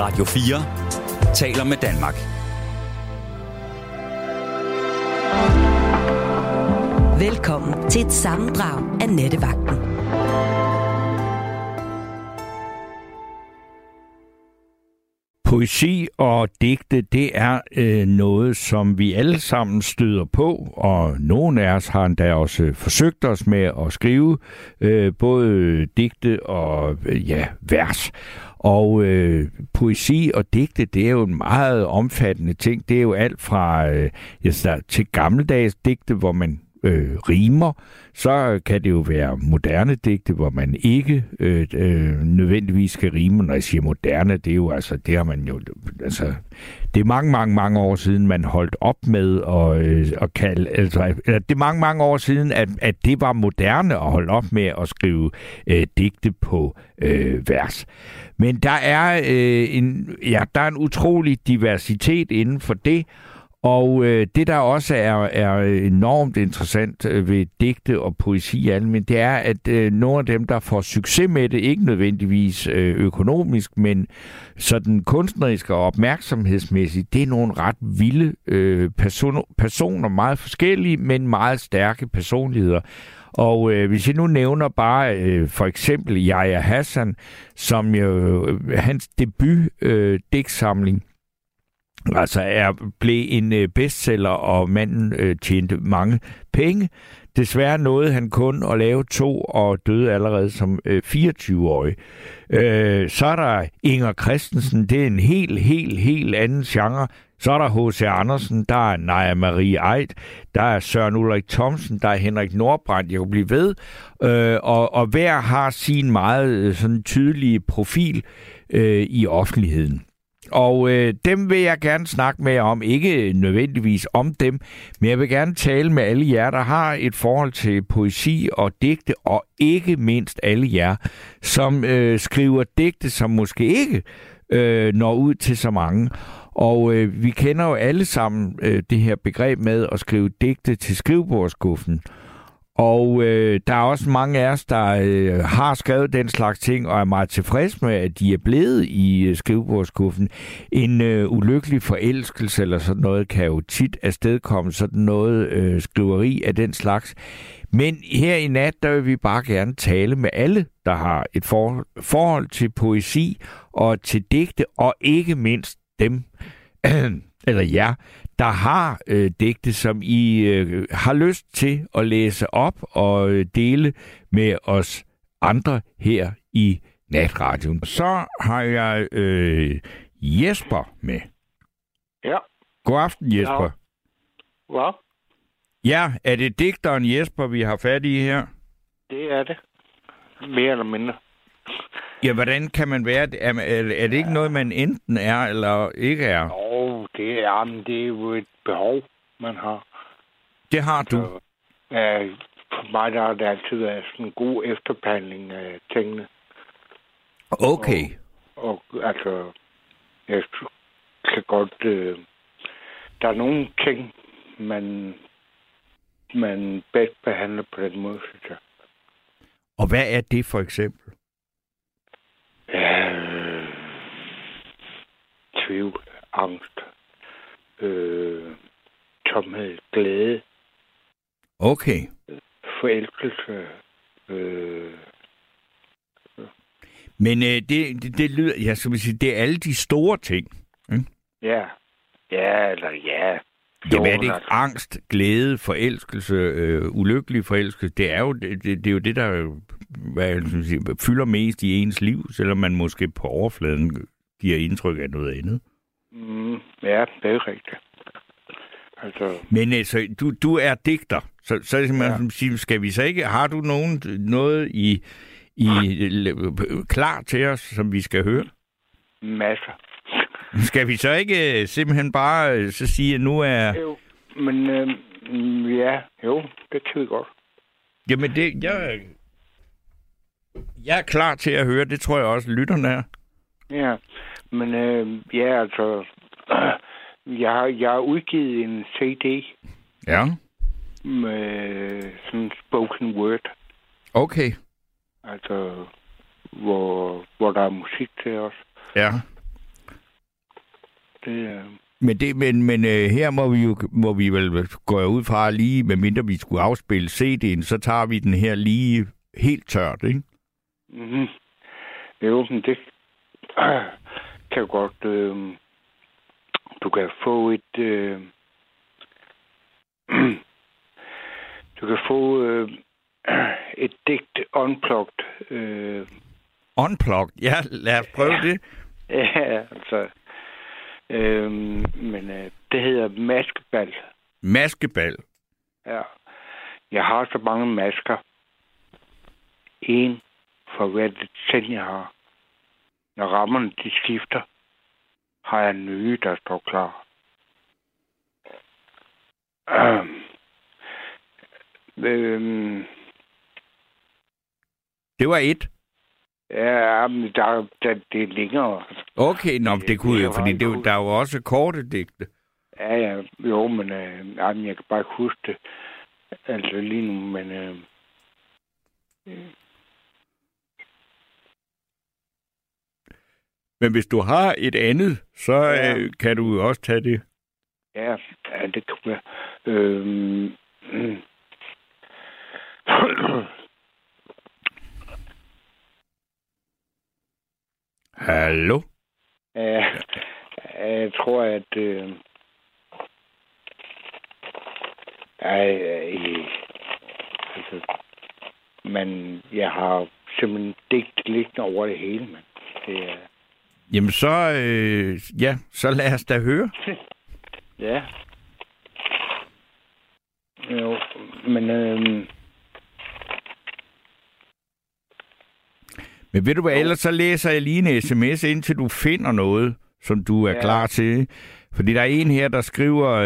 Radio 4 taler med Danmark. Velkommen til et sammendrag af Nettevagten. Poesi og digte, det er noget, som vi alle sammen støder på, og nogen af os har endda også forsøgt os med at skrive både digte og vers. Og poesi og digte, det er jo en meget omfattende ting. Det er jo alt fra til gammeldags digte, hvor man rimer, så kan det jo være moderne digte, hvor man ikke nødvendigvis kan rime. Når jeg siger moderne, det er jo altså, det har man jo, altså, det er mange år siden, man holdt op med at kalde, altså, det er mange år siden, at det var moderne at holde op med at skrive digte på vers. Men der er en utrolig diversitet inden for det. Og det, der også er enormt interessant ved digte og poesi, men det er, at nogle af dem, der får succes med det, ikke nødvendigvis økonomisk, men sådan kunstnerisk og opmærksomhedsmæssigt, det er nogle ret vilde personer, meget forskellige, men meget stærke personligheder. Og hvis jeg nu nævner bare for eksempel Yahya Hassan, som jo hans debut digtsamling, altså blev en bestseller, og manden tjente mange penge. Desværre nåede han kun at lave 2 og døde allerede som 24-årig. Så er der Inger Christensen, det er en helt anden genre. Så er der H.C. Andersen, der er Naja Marie Eidt, der er Søren Ulrik Thomsen, der er Henrik Nordbrandt, jeg kunne blive ved. Og hver har sin meget sådan tydelige profil i offentligheden. Og dem vil jeg gerne snakke med om, ikke nødvendigvis om dem, men jeg vil gerne tale med alle jer, der har et forhold til poesi og digte, og ikke mindst alle jer, som skriver digte, som måske ikke når ud til så mange. Og vi kender jo alle sammen det her begreb med at skrive digte til skrivebordsskuffen. Og der er også mange af os, der har skrevet den slags ting, og er meget tilfreds med, at de er blevet i skrivebordsskuffen. En ulykkelig forelskelse eller sådan noget kan jo tit afstedkomme sådan noget skriveri af den slags. Men her i nat, der vil vi bare gerne tale med alle, der har et forhold til poesi og til digte, og ikke mindst dem, eller jer, der har digte, som I har lyst til at læse op og dele med os andre her i natradioen. Så har jeg Jesper med. Ja. God aften, Jesper. Ja. Hvad? Ja, er det digteren Jesper, vi har fat i her? Det er det. Mere eller mindre. Ja, hvordan kan man være det? Er det ikke noget, man enten er eller ikke er? Jo, det er jo et behov, man har. Det har du? Så, for mig der har det altid været sådan en god efterbehandling af tingene. Okay. Og altså, jeg kan godt... der er nogle ting, man bedst behandler på den måde, synes jeg. Og hvad er det for eksempel? Tvivl, angst, tomhed, glæde. Okay. Forelskelse. Men det lyder, jeg skal sige, det er alle de store ting. Ikke? Ja. Ja, eller ja. Jamen, er det ikke angst, glæde, forelskelse, ulykkelig forelskelse? Det er jo det, der fylder mest i ens liv, selvom man måske på overfladen giver indtryk af noget andet. Ja, det er rigtigt. Altså... Men altså, du er digter, så er det simpelthen, skal vi så ikke... Har du noget klar til os, som vi skal høre? Masser. Skal vi så ikke simpelthen bare så sige, at nu er... Jo, men det kan vi godt. Jamen det... Jeg er klar til at høre, det tror jeg også, lytterne er. Ja, men altså... Jeg har udgivet en CD. Ja. Med sådan spoken word. Okay. Altså, hvor der er musik til os. Ja. Det. Men her må vi vel gå ud fra lige, medmindre vi skulle afspille CD'en, så tager vi den her lige helt tørt, ikke? Mm-hmm. Jo, men det kan godt... du kan få et... du kan få et digt unplugged. Unplugged? Ja, lad os prøve det. Ja, altså... Men det hedder maskebal. Maskebal? Ja. Jeg har så mange masker. En for hvert ting, jeg har. Når rammerne de skifter, har jeg nye, der står klar. Det var et. Ja, men det er længere. Okay, nå, det kunne jo, fordi der er jo også korte digte. Ja, jo, men jeg kan bare ikke huske det. Altså lige nu, men... Men hvis du har et andet, så kan du jo også tage det. Ja, det kan jeg. Hallo? Ja, jeg tror, at... Altså, men jeg har simpelthen digt liggende over det hele, mand. Det er... Jamen så... så lad os da høre. Ja. Jo, men... Men ved du hvad, ellers så læser jeg lige en sms, indtil du finder noget, som du er klar til. Fordi der er en her, der skriver,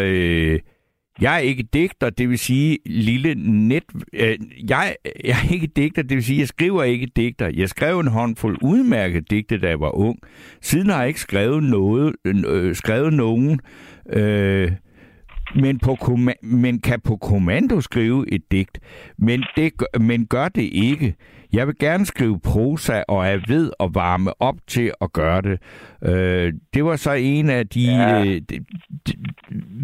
jeg er ikke digter, det vil sige, jeg skriver ikke digter. Jeg skrev en håndfuld udmærket digte, da jeg var ung. Siden har jeg ikke skrevet nogen, men kan på kommando skrive et digt, men gør det ikke. Jeg vil gerne skrive prosa, og er ved at varme op til at gøre det. Det var så en af de... Det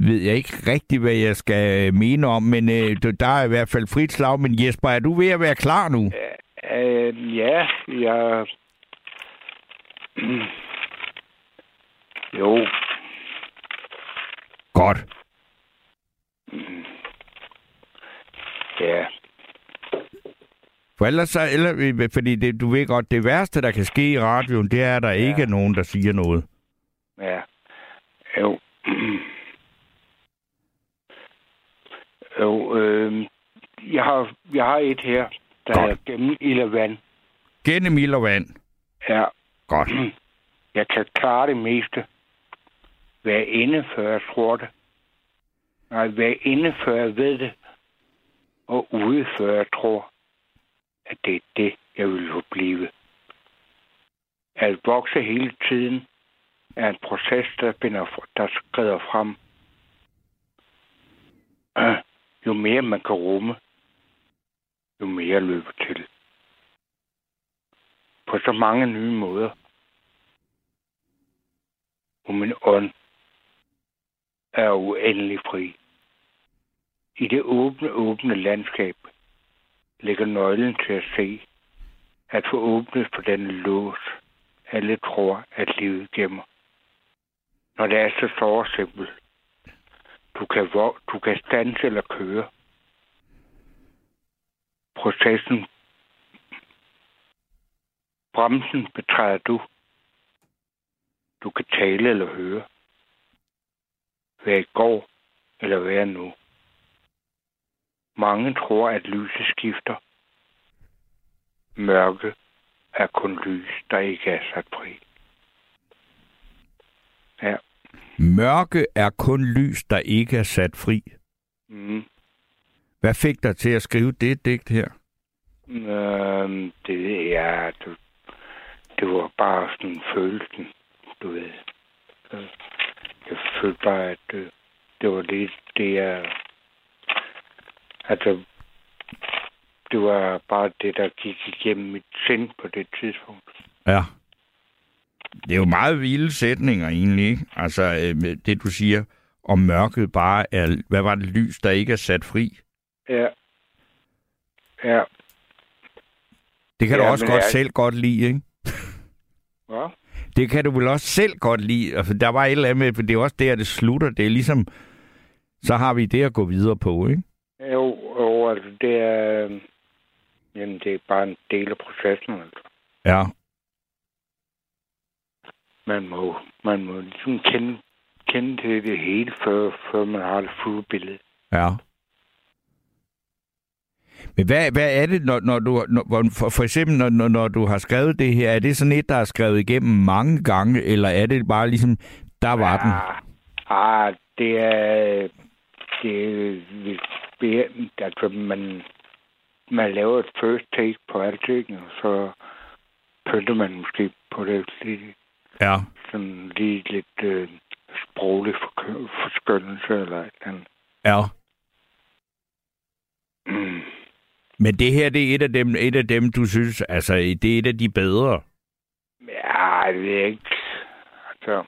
ved jeg ikke rigtigt, hvad jeg skal mene om, men der er i hvert fald frit slag. Men Jesper, er du ved at være klar nu? Ja, jeg... Jo. Godt. Ja... For ellers, fordi det, du ved godt, det værste, der kan ske i radioen, det er, at der ikke er nogen, der siger noget. Ja. Jo. Jo, jeg har et her, der godt. Er gennem ild og vand. Gennem ild og vand? Ja. Godt. Jeg kan klare det meste. Vær inde, før jeg tror det. Nej, vær inde, før jeg ved det. Og ude, før jeg tror at det er det, jeg vil forblive. At vokse hele tiden er en proces, der skrider frem. Jo mere man kan rumme, jo mere løber til. På så mange nye måder. Og min ånd er uendelig fri. I det åbne landskab lægger nøglen til at se, at få åbnet for den lås, alle tror, at livet gemmer. Når det er så såre simpelt, du kan standse eller køre. Processen. Bremsen betræder du. Du kan tale eller høre. Vær i går eller vær nu. Mange tror, at lyset skifter. Mørke er kun lys, der ikke er sat fri. Ja. Mørke er kun lys, der ikke er sat fri. Mm. Hvad fik dig til at skrive det digt her? Det var bare sådan følelsen, du ved. Jeg følte bare, at det var lidt det, jeg... Altså, det var bare det, der gik igennem mit sind på det tidspunkt. Ja. Det er jo meget vilde sætninger egentlig, ikke? Altså det du siger om mørket bare er, hvad var det lys, der ikke er sat fri? Ja. Ja. Det kan du også godt selv godt lide, ikke? Hvad? Det kan du vel også selv godt lide. Altså, der var et eller andet med, for det er også der, det slutter. Det er ligesom, så har vi det at gå videre på, ikke? Jo, altså det er... Jamen, det er bare en del af processen, altså. Ja. Man må ligesom kende til det hele, før man har det fulde billede. Ja. Men hvad er det, når du du har skrevet det her? Er det sådan et, der er skrevet igennem mange gange, eller er det bare ligesom, der var den? Ah, det er man laver et first take på alting, og så pynter man måske på det lidt. Ja. Sådan lige lidt sproglig forskønnelse eller et andet. Ja. Mm. Men det her, det er et af dem, du synes, altså, det er et af de bedre? Ja, det er ikke. Altså,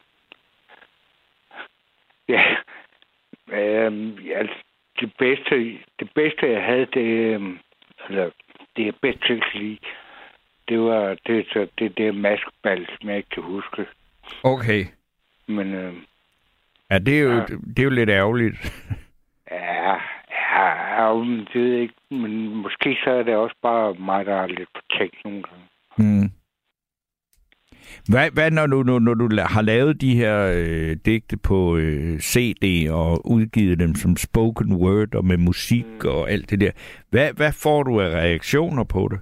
ja. Altså, det bedste, jeg havde, det bedst til at lide, det var det maskeball, som jeg ikke kan huske. Okay. Men, ja, det er jo lidt ærgerligt. Ja. Ja, men det ved jeg ikke, men måske så er det også bare mig, der er lidt på tægt nogle gange. Mm. Hvad når du har lavet de her digte på CD og udgivet dem som spoken word og med musik og alt det der, hvad får du af reaktioner på det?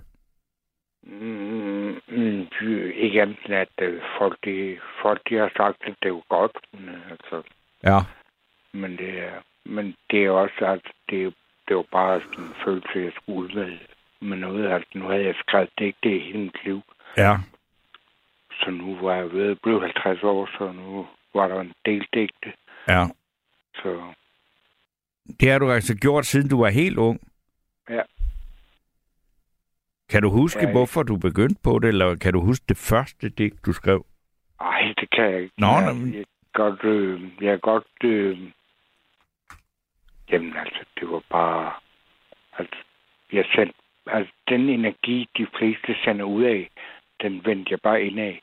Ikke andet, at folk de har sagt, at det er jo godt. Altså. Ja. Men det er også, at det var bare sådan en følelse, jeg skulle udvælge med noget. Altså, nu havde jeg skrevet digte i hele mit liv. Ja. Så nu var jeg ved at blive 50 år, så nu var der en del digte. Ja. Så. Det har du altså gjort, siden du var helt ung? Ja. Kan du huske, hvorfor du begyndte på det, eller kan du huske det første digt, du skrev? Nej, det kan jeg ikke. Nå, jamen altså, det var bare... Altså, den energi, de fleste sender ud af, den vendte jeg bare indad.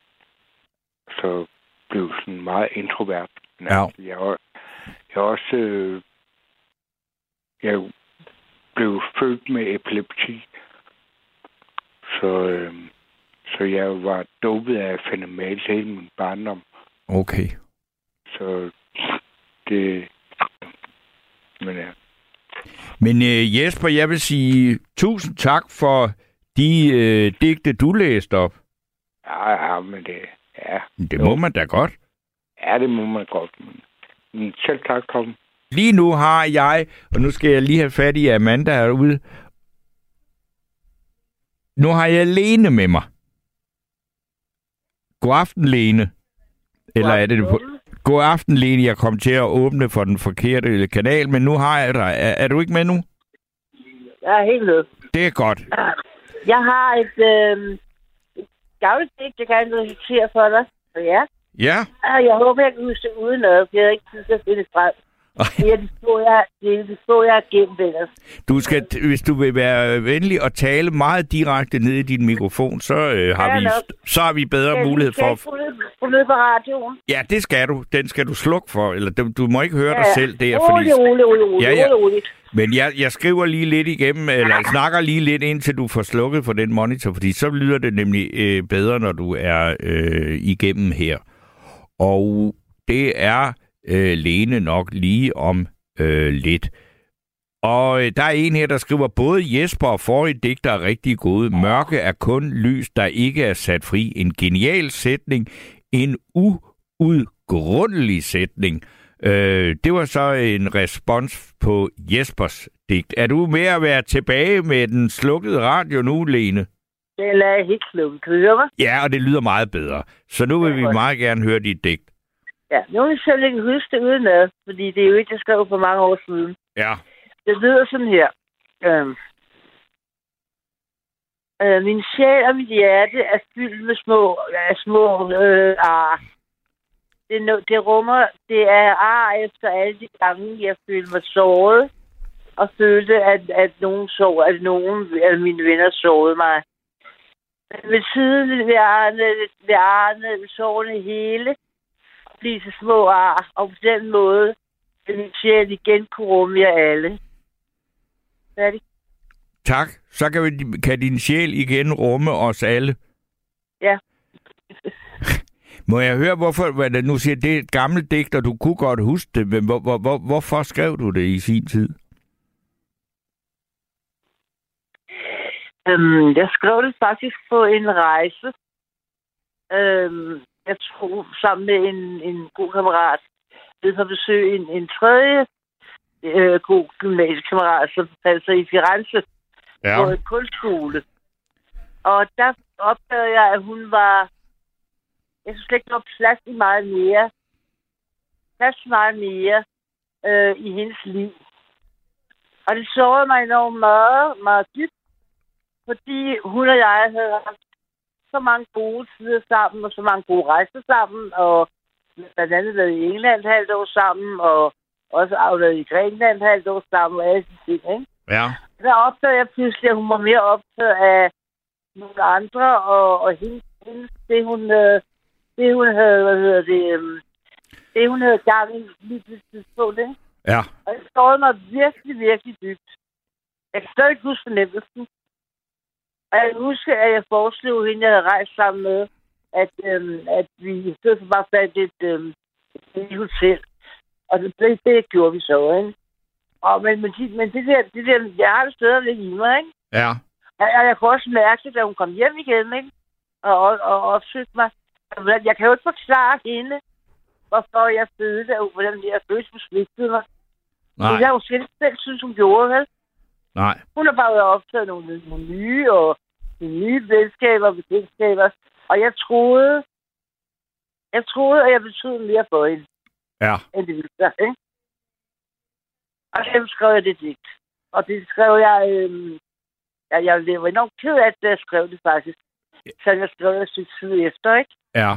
Så blev sådan meget introvert. Ja. Altså, jeg også... jeg blev født med epilepsi. Så jeg var dopet af fænomenet hele min barndom. Okay. Så det... Men, ja. Men Jesper, jeg vil sige tusind tak for de digte, du læste op. Ja, men det... Ja. Det må man da godt. Ja, det må man godt. Men selv tak, Tom. Lige nu har jeg... Og nu skal jeg lige have fat i Amanda herude. Nu har jeg Lene med mig. God aften, Lene. Eller er det... God aften, Lene. Jeg kom til at åbne for den forkerte kanal, men nu har jeg dig. Er du ikke med nu? Jeg er helt med. Det er godt. Jeg har et gammelt digt, jeg kan recitere for dig. Ja. Ja. Jeg håber, jeg kan huske det uden noget, for jeg har ikke tid til at finde frem. Det er de få, jeg har gennemvendet. Hvis du vil være venlig og tale meget direkte ned i din mikrofon, så har vi bedre mulighed for... Kan få ned på radioen? Ja, det skal du. Den skal du slukke for. Eller du må ikke høre dig selv der. Roligt. Men jeg skriver lige lidt igennem, eller snakker lige lidt, indtil du får slukket for den monitor, fordi så lyder det nemlig bedre, når du er igennem her. Og det er... Lene nok lige om lidt. Og der er en her, der skriver, både Jesper og forrige digter er rigtig gode. Mørke er kun lys, der ikke er sat fri. En genial sætning. En uudgrundelig sætning. Det var så en respons på Jespers digt. Er du med at være tilbage med den slukkede radio nu, Lene? Den er helt slukket, kan du høre mig? Ja, og det lyder meget bedre. Så nu vil vi meget gerne høre dit digt. Ja, nu vil jeg selv ikke huske det uden ad, fordi det er jo ikke, jeg skrev for mange år siden. Ja. Det lyder sådan her. Min sjæl og mit hjerte er fyldt med små ar. Det er ar efter alle de gange, jeg følte mig såret, og følte, at mine venner sårede mig. Men ved tiden vil arne sårene hele, og blive så små ar, og på den måde vil min sjæl igen kunne rumme jer alle. Færdig. Tak. Så kan din sjæl igen rumme os alle. Ja. Må jeg høre, hvorfor... Hvad det nu siger, det er et gammelt digt, og du kunne godt huske det, men hvorfor skrev du det i sin tid? Jeg skrev det faktisk på en rejse. Jeg tog sammen med en god kammerat. Jeg havde besøg en tredje god gymnasiekammerat, som fandt sig i Firenze. Ja. På en kunstskole. Og der opdagede jeg, at hun var... Jeg synes slet ikke, der var plads i meget mere. I hendes liv. Og det sårede mig enormt meget, meget dybt. Fordi hun og jeg havde haft så mange gode tider sammen, og så mange gode rejser sammen, og blandt andet været i England halvt år sammen, og også afledet i Grækenland halvt år sammen, og alle de ting, ikke? Ja. Der opdagede jeg pludselig, at hun var mere optaget af nogle andre, og hendes, det hun havde gang i lige til tidspunkt, ikke? Ja. Og det stod mig virkelig, virkelig dybt. Jeg kan stadig huske fornemmelsen. Og jeg husker, at jeg foreslog hende, jeg havde rejst sammen med, at vi i stedet for bare fandt et hotel. Og det gjorde vi så, ikke? Og, men det der, jeg har det stadig lidt i mig, ikke? Ja. Og jeg kunne også mærke, da hun kom hjem igen, ikke? Og opsøgte mig. Jeg kan jo ikke forklare hende, hvorfor jeg følte, og hvordan jeg følte, hun svigtede mig. Nej. Det har hun selv synes, hun gjorde, vel? Nej. Hun har bare været optaget nogle nye, og nye venskaber. Og jeg troede, at jeg betød mere for hende. Ja. End det ville være, ikke? Og så skrev jeg det digt. Og det skrev jeg... jeg var enormt ked af, at jeg skrev det faktisk. Så jeg skrev det sit tid efter, ikke? Ja.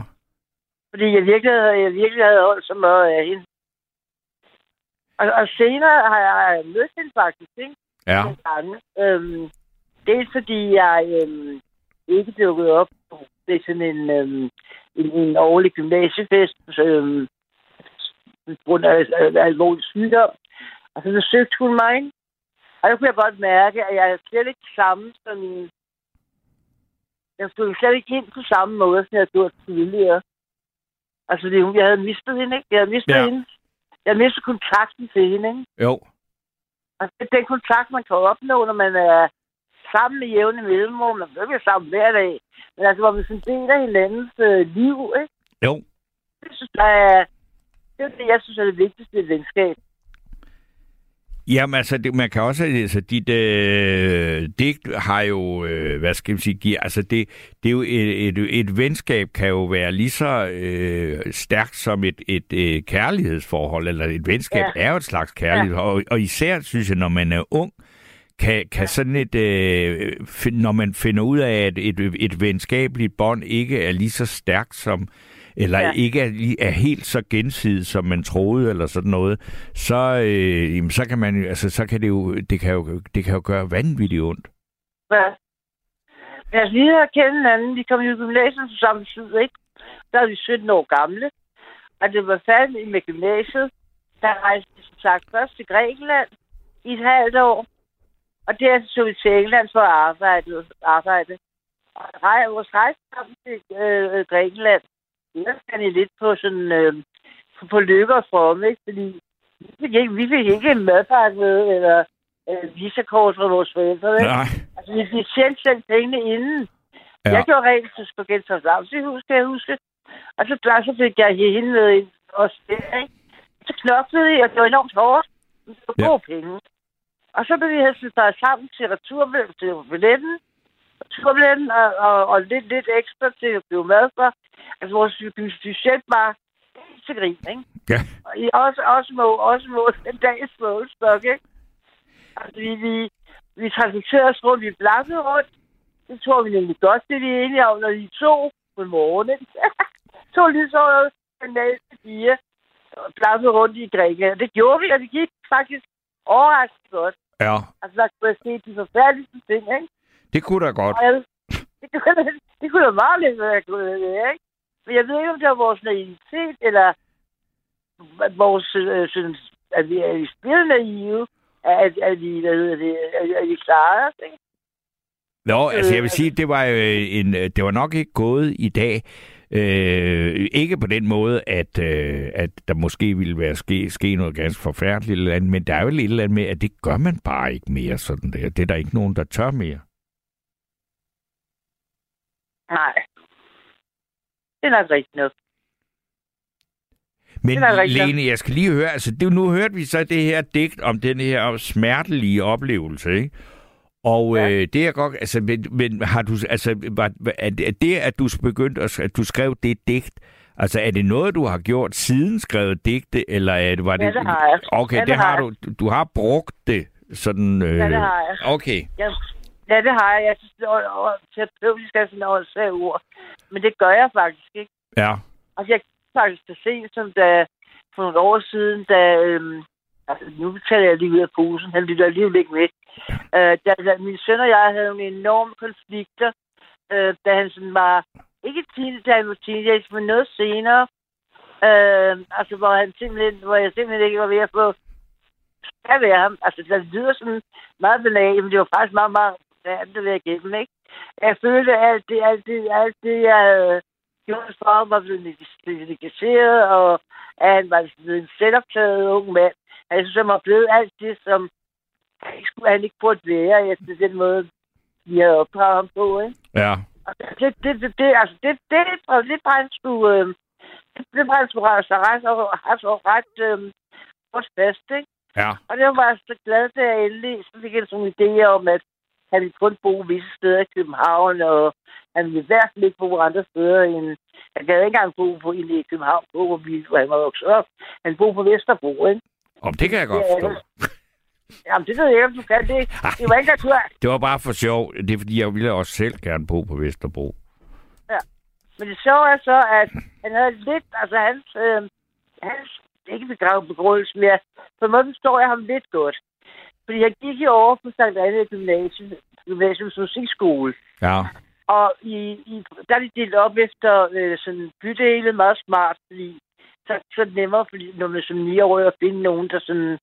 Fordi jeg virkelig havde holdt så meget af hende. Og senere har jeg mødt hende faktisk, ikke? Ja. Dels fordi jeg ikke dukkede op på sådan en årlig gymnasiefest, på grund af alvorlig sygdom. Og så besøgte hun mig, ikke? Og der kunne jeg godt mærke, at jeg slet ikke sammen som... Jeg stod slet ikke ind på samme måde, som jeg havde gjort tidligere. Altså, jeg havde mistet hende, ikke? Jeg havde mistet hende. Jeg havde mistet kontakten til hende, ikke? Jo. Altså, den kontakt, man kan opnå, når man er sammen med jævne mellemrum. Man bliver ikke sammen hver dag. Men altså, hvor man sådan deler hinandens liv, ikke? Jo. Det, jeg synes, er det vigtigste i et venskab. Jamen, altså, man kan også... Altså, dit digt har jo... hvad skal man sige? Altså, det er jo... Et venskab kan jo være lige så stærkt som et kærlighedsforhold, eller et venskab er jo et slags kærlighedsforhold. Ja. Og især, synes jeg, når man er ung, kan sådan et... når man finder ud af, at et venskabeligt bånd ikke er lige så stærkt som... eller ikke er helt så gensidigt, som man troede, eller sådan noget, så kan man altså, det kan jo gøre vanvittigt ondt. Ja. Men altså, vi havde kendt hinanden, vi kom jo i gymnasiet sammen tid, ikke? Der var vi 17 år gamle, og det var færdigt med gymnasiet. Der rejste vi, som sagt, først til Grækenland i et halvt år, og der så vi til England for at arbejde. Og vores rejse sammen til Grækenland, jeg fandt lidt på sådan på lykke og fromme, ikke? Fordi vi fik ikke en madpakke med, eller visakort fra vores forældre, ikke? Nej. Altså, vi tjente selv pengene inden. Ja. Jeg gjorde rent til spaghetti og lamse, kan jeg huske. Og så fik jeg hende med ind og spændte, ikke? Så knoklede jeg, og det var enormt hårdt. Men det var gode penge. Og så blev vi her sammen til returbilletten og lidt ekstra til at blive mad for. Altså, vores budget var helt til grin, ikke? Ja. Og også må den dags målstok, ikke? Altså, vi transporterede os rundt, vi blakkede rundt, Det tror vi nemlig godt, det er de enige om, når de to på morgenen. To lyshårede kanadiske piger og pladsede rundt i Grækenland. Det gjorde vi, og det gik faktisk overraskende godt. Ja. Altså, der kunne jeg se de forfærdeligste ting, ikke? Det kunne da godt. Jeg, det kunne da meget lidt, hvad jeg kunne det, ikke? Men jeg ved ikke, om det var vores naivitet, eller vores, synes, at vi er i spil naive, at vi klarer os, ikke? Nå, altså jeg vil sige, det var nok ikke gået i dag. Ikke på den måde, at der måske ville være ske noget ganske forfærdeligt eller andet, men der er jo et eller andet med, at det gør man bare ikke mere sådan der. Det er der ikke nogen, der tør mere. Nej. Det er nok rigtigt noget. Men Lene, jeg skal lige høre, altså nu hørte vi så det her digt om den her smertelige oplevelse, ikke? Og ja. Det er godt, altså, men har du, altså, at du skrev det digt, altså er det noget, du har gjort siden skrevet digte, eller var det? Ja, det har jeg. Okay, ja, det har jeg. Du har brugt det sådan. Ja, det har jeg. Okay. Ja, det har jeg. Jeg synes, det skal sådan oversætte ord, men det gør jeg faktisk ikke. Ja. Altså, jeg kan faktisk se, som da for nogle år siden, da altså, nu tager jeg lige ud af posen. Han lytter alligevel ikke med. Da min søn og jeg havde nogle enorme konflikter, da han sådan var, ikke teenage, men noget senere. Altså, hvor jeg simpelthen ikke var ved at få skal være ham. Altså, det lyder sådan meget banalt, men det var faktisk meget, meget rent at være igennem, ikke? Jeg følte, at alt det, jeg gjorde for ham, var blevet negligeret, og at han var blevet en selvoptaget ung mand. Jeg synes, han var blevet alt det, som han ikke burde være, efter den måde, vi havde opdraget ham på, ikke? Ja. Det brændte sgu ret vores fast, ikke? Ja. Og det var jeg så glad til, at jeg endelig fik en sådan idé om, at han ville kun bo visse steder i København, og han ville i hvert fald ikke bo andre steder end... Jeg gad ikke engang bo på i København, hvor han var vokset op. Han boede på Vesterbro, ikke? Om det kan jeg godt forstå. Jamen, det ved jeg ikke, om du kan det. Det var ikke naturligt. Det var bare for sjov. Det er, fordi jeg ville også selv gerne bo på Vesterbro. Ja. Men det sjove er så, at han havde lidt... Altså, hans ikke begrundelse mere. På en måde forstår jeg ham lidt godt. Fordi jeg gik i år på Sankt Anne Gymnasiums Musikskole. Ja. Og der er de delt op efter sådan bydele meget smart, fordi... Så nemmere, fordi når man som 9-årig at finde nogen, der sådan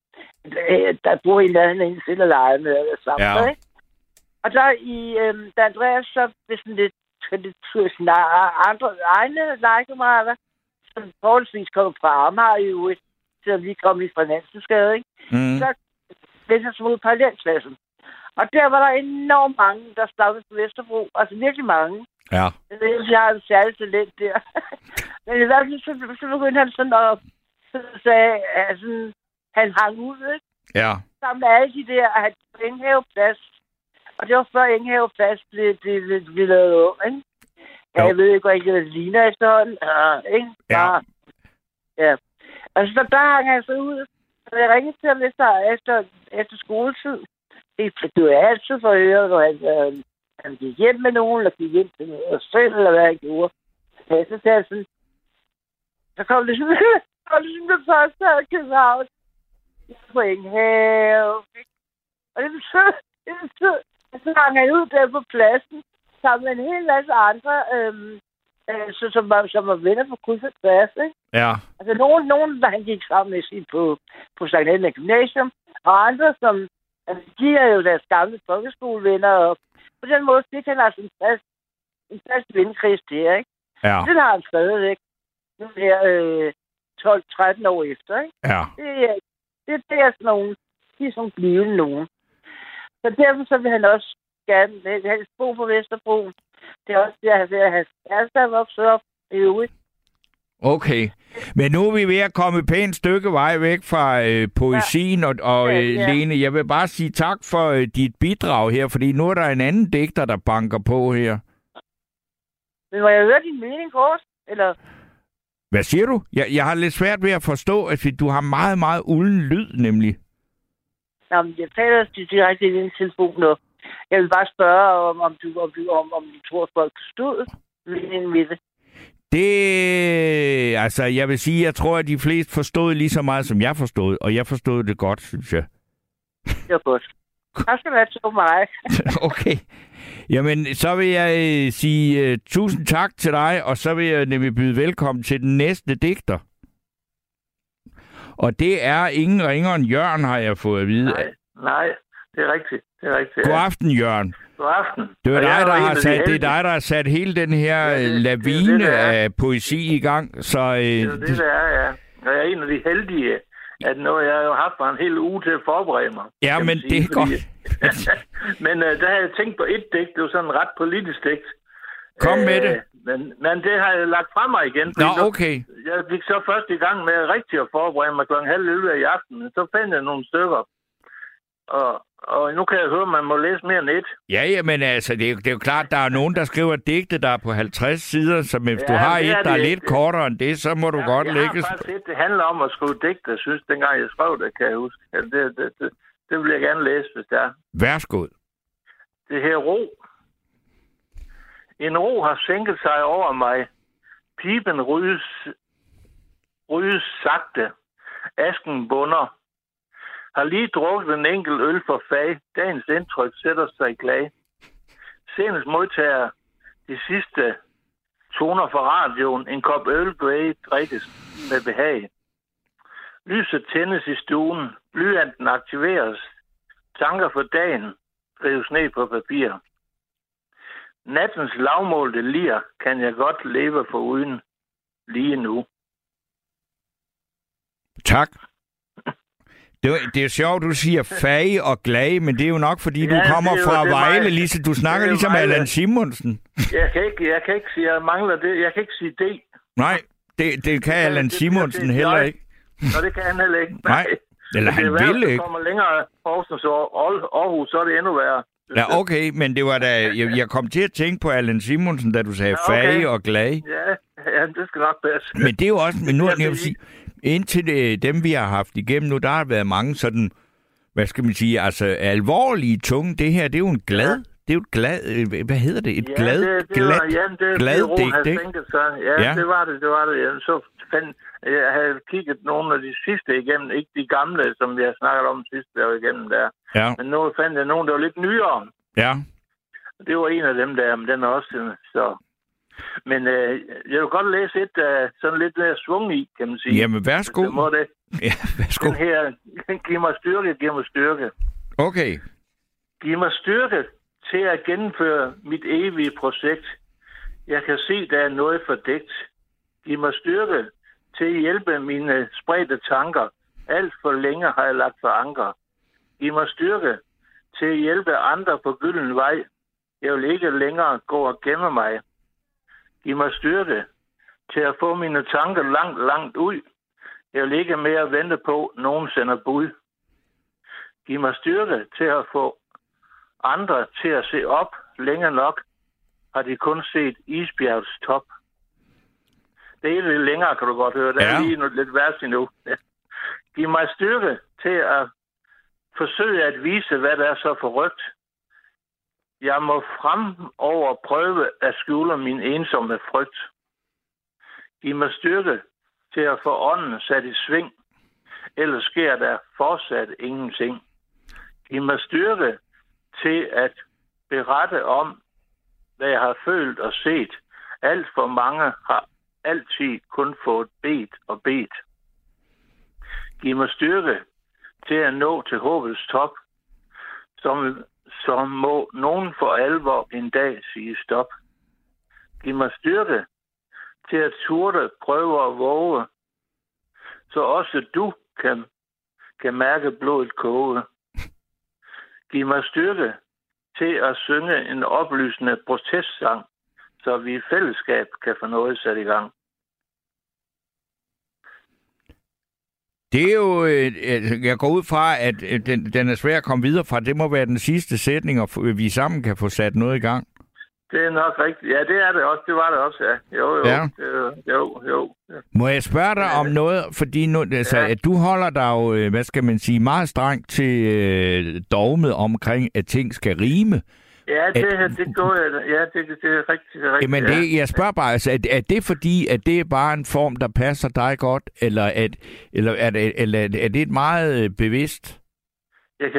der bor i nærheden af en selv og leger med eller sammen, ja. Ikke? Og der da Andreas så blev sådan lidt andre egne legekammerater, som forholdsvis kom fra Amager i øvrigt, selvom vi kom lige fra Nansensgade, ikke? Mm. Så blev han små parallelklassen. Og der var der enormt mange, der startede på Vesterbro. Altså virkelig mange. Ja. Jeg har en særlig talent der. Men i hvert fald, så begyndte han sådan at sige, at han hang ud, ikke? Ja. Sammen med alle de der, at han på Enghaveplads. Og det var før Enghaveplads blev lavet om, ikke? Ja, jeg ved ikke, hvad det ligner i sådan. Ikke? Ja. Ja. Og så der hang han så ud. Så jeg ringede til ham efter skoletid. Det var altid for at høre, når han gik hjem med nogen, eller gik hjem til noget selv, eller hvad han gjorde. Så kom det sådan det første her i København. Jeg får ingen have. Og det betød, at så hang han ud der på pladsen, sammen med en hel masse andre, som var venner på kryds og tværs, ikke? Ja. Altså nogen, der han gik sammen med sig på Sankt Helena Gymnasium, og andre, som... Altså, de er jo deres gamle folkeskolevenner, og på den måde fik han altså en fast venkreds der, ikke? Ja. Den har han stadigvæk nu her 12-13 år efter, ikke? Ja. Det er deres nogen, de er som blivende nogen. Så derfor så vil han også gerne helst bo på Vesterbro. Det er også der, han vil have kæreste, der vokset op i øvrigt. Okay, men nu er vi ved at komme et pænt stykke vej væk fra poesien, ja. og Lene, jeg vil bare sige tak for dit bidrag her, fordi nu er der en anden digter, der banker på her. Men må jeg høre din mening kort, eller? Hvad siger du? Jeg har lidt svært ved at forstå, at du har meget, meget ulden lyd, nemlig. Jamen, jeg taler direkte i din telefon nu. Jeg vil bare spørge, om du tror, at folk stod med det. Det... Altså, jeg vil sige, jeg tror, at de fleste forstod lige så meget, som jeg forstod. Og jeg forstod det godt, synes jeg. Det var godt. Tak skal du have så meget. Okay. Jamen, så vil jeg sige tusind tak til dig, og så vil jeg nemlig byde velkommen til den næste digter. Og det er ingen ringer end Jørgen, har jeg fået at vide. Nej, det er rigtigt. Det er rigtigt. God aften, Jørgen. God aften. Det er dig, der har sat hele den her lavine af poesi i gang. Så, det er, ja. Og jeg er en af de heldige, at nu jeg har jo haft mig en hel uge til at forberede mig. Ja, men sige, det er fordi... godt. Men der havde jeg tænkt på et digt. Det var sådan en ret politisk digt. Kom med det. Men det har jeg lagt fra mig igen. Nå, okay. Jeg gik så først i gang med rigtig at forberede mig klokken 10:30 i aften. Så fandt jeg nogle stykker. Og nu kan jeg høre, at man må læse mere end et. Ja, men altså, det er jo klart, at der er nogen, der skriver digte, der er på 50 sider, så hvis du har et, der er lidt kortere end det, så må du godt lægges. Det handler om at skrive digte, jeg synes, dengang jeg skrev det, kan jeg huske. Det vil jeg gerne læse, hvis det er. Værsgod. Det her ro. En ro har sænket sig over mig. Piben ryges sagte. Asken bunder. Har lige drukket en enkelt øl for fag. Dagens indtryk sætter sig i klage. Senest modtager de sidste toner fra radioen. En kop øl drikkes med behag. Lyset tændes i stuen. Blyanten aktiveres. Tanker for dagen rives ned på papir. Nattens lavmålte lir kan jeg godt leve foruden lige nu. Tak. Det er jo sjovt, du siger fag og glade, men det er jo nok, fordi du kommer fra Vejle. Ligesom, du snakker ligesom Allan Simonsen. Jeg kan ikke sige, jeg mangler det. Jeg kan ikke sige det. Nej, det kan Allan Simonsen heller ikke. Nå, det kan han heller ikke. Nej, eller han vil ikke. Hvis det kommer længere Horsens og Aarhus, så er det endnu værre. Ja, okay, men det var da... Jeg kom til at tænke på Allan Simonsen, da du sagde fag og glade. Ja, det skal nok passe. Men det er jo også... Men nu jeg vil sige... Indtil dem, vi har haft igennem nu, der har været mange sådan, hvad skal man sige, altså alvorlige tunge. Det her, det er jo en glad, det er jo et glad, hvad hedder det? Et glad, glad digt, ikke? Ja, det var det. Så jeg havde kigget nogle af de sidste igennem, ikke de gamle, som jeg snakkede om sidst, der var igennem der. Ja. Men nu fandt jeg nogen, der var lidt nyere. Ja. Det var en af dem der, men den er også så... Men jeg vil godt læse et sådan lidt mere svung i, kan man sige. Jamen, værsgo. Det må det. Ja, værsgo. Den her, giv mig styrke. Okay. Giv mig styrke til at gennemføre mit evige projekt. Jeg kan se, der er noget fordækt. Giv mig styrke til at hjælpe mine spredte tanker. Alt for længe har jeg lagt for anker. Giv mig styrke til at hjælpe andre på gylden vej. Jeg vil ikke længere gå og gemme mig. Giv mig styrke til at få mine tanker langt, langt ud. Jeg vil ikke mere vente på, nogen sender bud. Giv mig styrke til at få andre til at se op. Længe nok har de kun set isbjergets top. Det er lidt længere, kan du godt høre. Det er lige lidt værst endnu. Giv mig styrke til at forsøge at vise, hvad der er så forrygt. Jeg må fremover prøve at skjule min ensomme frygt. Giv mig styrke til at få ånden sat i sving, ellers sker der fortsat ingenting. Giv mig styrke til at berette om, hvad jeg har følt og set. Alt for mange har altid kun fået bedt og bedt. Giv mig styrke til at nå til håbets top, som må nogen for alvor en dag sige stop. Giv mig styrke til at turde, prøve og våge, så også du kan mærke blodet koge. Giv mig styrke til at synge en oplysende protestsang, så vi i fællesskab kan få noget sat i gang. Det er jo, jeg går ud fra, at den er svær at komme videre fra. Det må være den sidste sætning, og vi sammen kan få sat noget i gang. Det er nok rigtigt. Ja, det er det også. Det var det også, ja. Jo, jo. Ja. Jo. Må jeg spørge dig om noget? Fordi nu, altså, ja. Du holder dig jo, hvad skal man sige, meget strengt til dogmet omkring, at ting skal rime. Ja, det går jeg. Ja, det er rigtigt. Jamen, jeg spørger bare, altså, er det fordi, at det er bare en form, der passer dig godt? Eller er det et meget bevidst? Det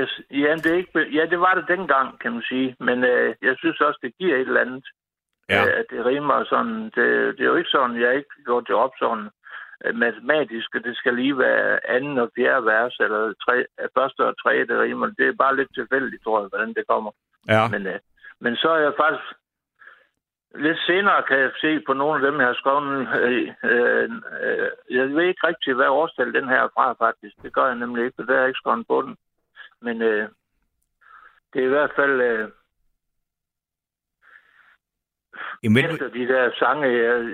var det dengang, kan man sige. Men jeg synes også, det giver et eller andet. Ja. At det rimer sådan. Det er jo ikke sådan, jeg ikke går det op sådan matematisk. Det skal lige være anden og fjerde vers, eller første og tredje, det rimer. Det er bare lidt tilfældigt, tror jeg, hvordan det kommer. Ja. Men så er jeg faktisk... Lidt senere kan jeg se på nogle af dem, jeg har skrevet. Jeg ved ikke rigtig, hvad årstal den her er fra, faktisk. Det gør jeg nemlig ikke, for der er jeg ikke skrevet på den. Men det er i hvert fald efter de der sange,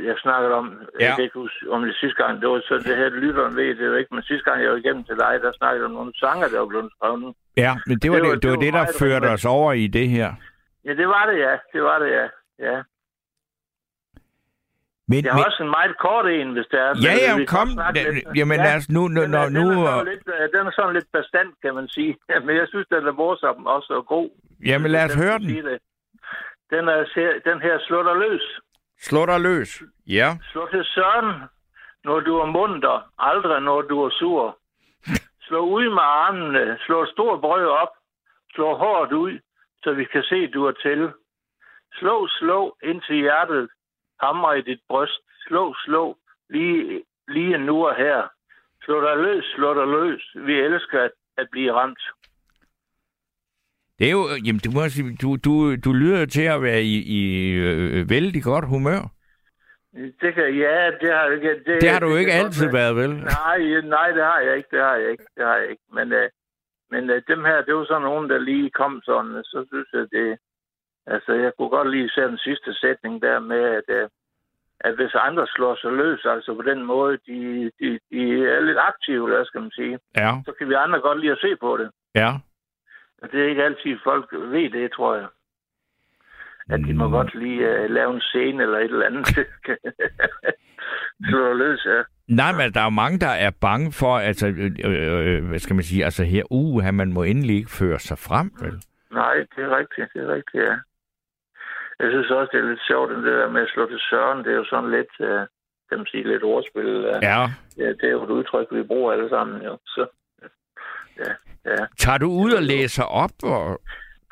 jeg snakkede om. Ja. Jeg kan ikke huske om det sidste gang. Det var så det her, lytteren ved det jo ikke. Men sidste gang, jeg var igennem til dig, der snakkede om nogle sange, der var blevet skrevet. Ja, men det var det der førte os over i det her. Ja, det var det, ja. Ja. Men, jeg har også en meget kort en, hvis det er. Ja, kom. Jamen, altså, nu... Den er sådan lidt bestand, kan man sige. Men jeg synes, den er morsom også og god. Jamen, lad os høre den. Den her slå dig løs. Slå dig løs, ja. Slå til søren, når du er munter. Aldrig, når du er sur. Slå ud med armene. Slå et stort brød op. Slå hårdt ud, så vi kan se, du er til. Slå ind til hjertet. Hammer i dit bryst. Slå. Lige nu og her. Slå dig løs. Vi elsker at blive ramt. Det er jo... Jamen, du lyder til at være i vældig godt humør. Det har du ikke altid været, vel? Nej, det har jeg ikke. Men dem her, det var sådan nogen, der lige kom sådan. Så synes jeg, det... Altså, jeg kunne godt lige se den sidste sætning der med, at hvis andre slår sig løs, altså på den måde, de er lidt aktive, eller skal man sige, ja. Så kan vi andre godt lide at se på det. Ja. Og det er ikke altid, folk ved det, tror jeg. At de må godt lige lave en scene eller et eller andet. Slå løs, ja. Nej, men der er jo mange, der er bange for, altså, hvad skal man sige, altså her, man må endelig ikke føre sig frem, vel? Nej, det er rigtigt, ja. Jeg synes også, det er lidt sjovt, det der med at slå til søren. Det er jo sådan lidt, kan man sige, lidt ordspil. Ja, det er jo et udtryk, vi bruger alle sammen, jo. Så, ja. Tager du ud og læser op? Og...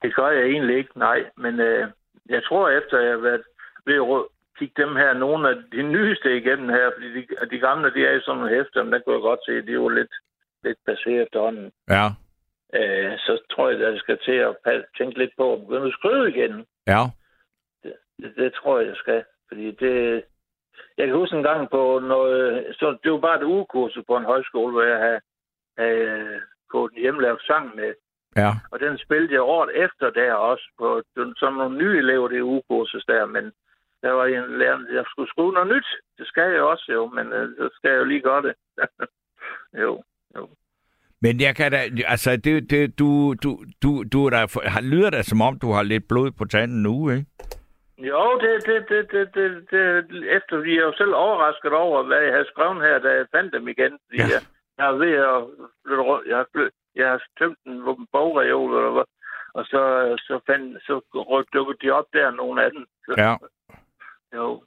Det gør jeg egentlig ikke, nej. Men jeg tror, efter jeg har været ved at kigge dem her, nogle af de nyeste igennem her, fordi de gamle, de er jo sådan nogle hæfter, men der kunne jeg godt se, de er jo lidt baseret efterhånden. Ja. Så tror jeg, at jeg skal til at tænke lidt på at begynde at skrive igen. Ja. Det tror jeg, jeg skal. Fordi det... Jeg kan huske en gang på noget... Så det var bare et ugekursus på en højskole, hvor jeg havde gået en hjemmelavet sang med. Ja. Og den spillede jeg året efter der også. På, som nogle nye elever, det ugekursus der. Men der var en lærer, jeg skulle skrive noget nyt. Det skal jeg også jo, men så skal jeg jo lige gøre det. Jo. Men jeg kan da, altså, du lyder da som om, du har lidt blod på tanden nu, ikke? Jo, det efter vi er jo selv overrasket over, hvad jeg har skrevet her, da jeg fandt dem igen. Ja. Jeg er ved at flytte rundt, jeg har tømt en bogreol, eller hvad, og så dukkede de op der, nogle af dem. Så, ja. Jo.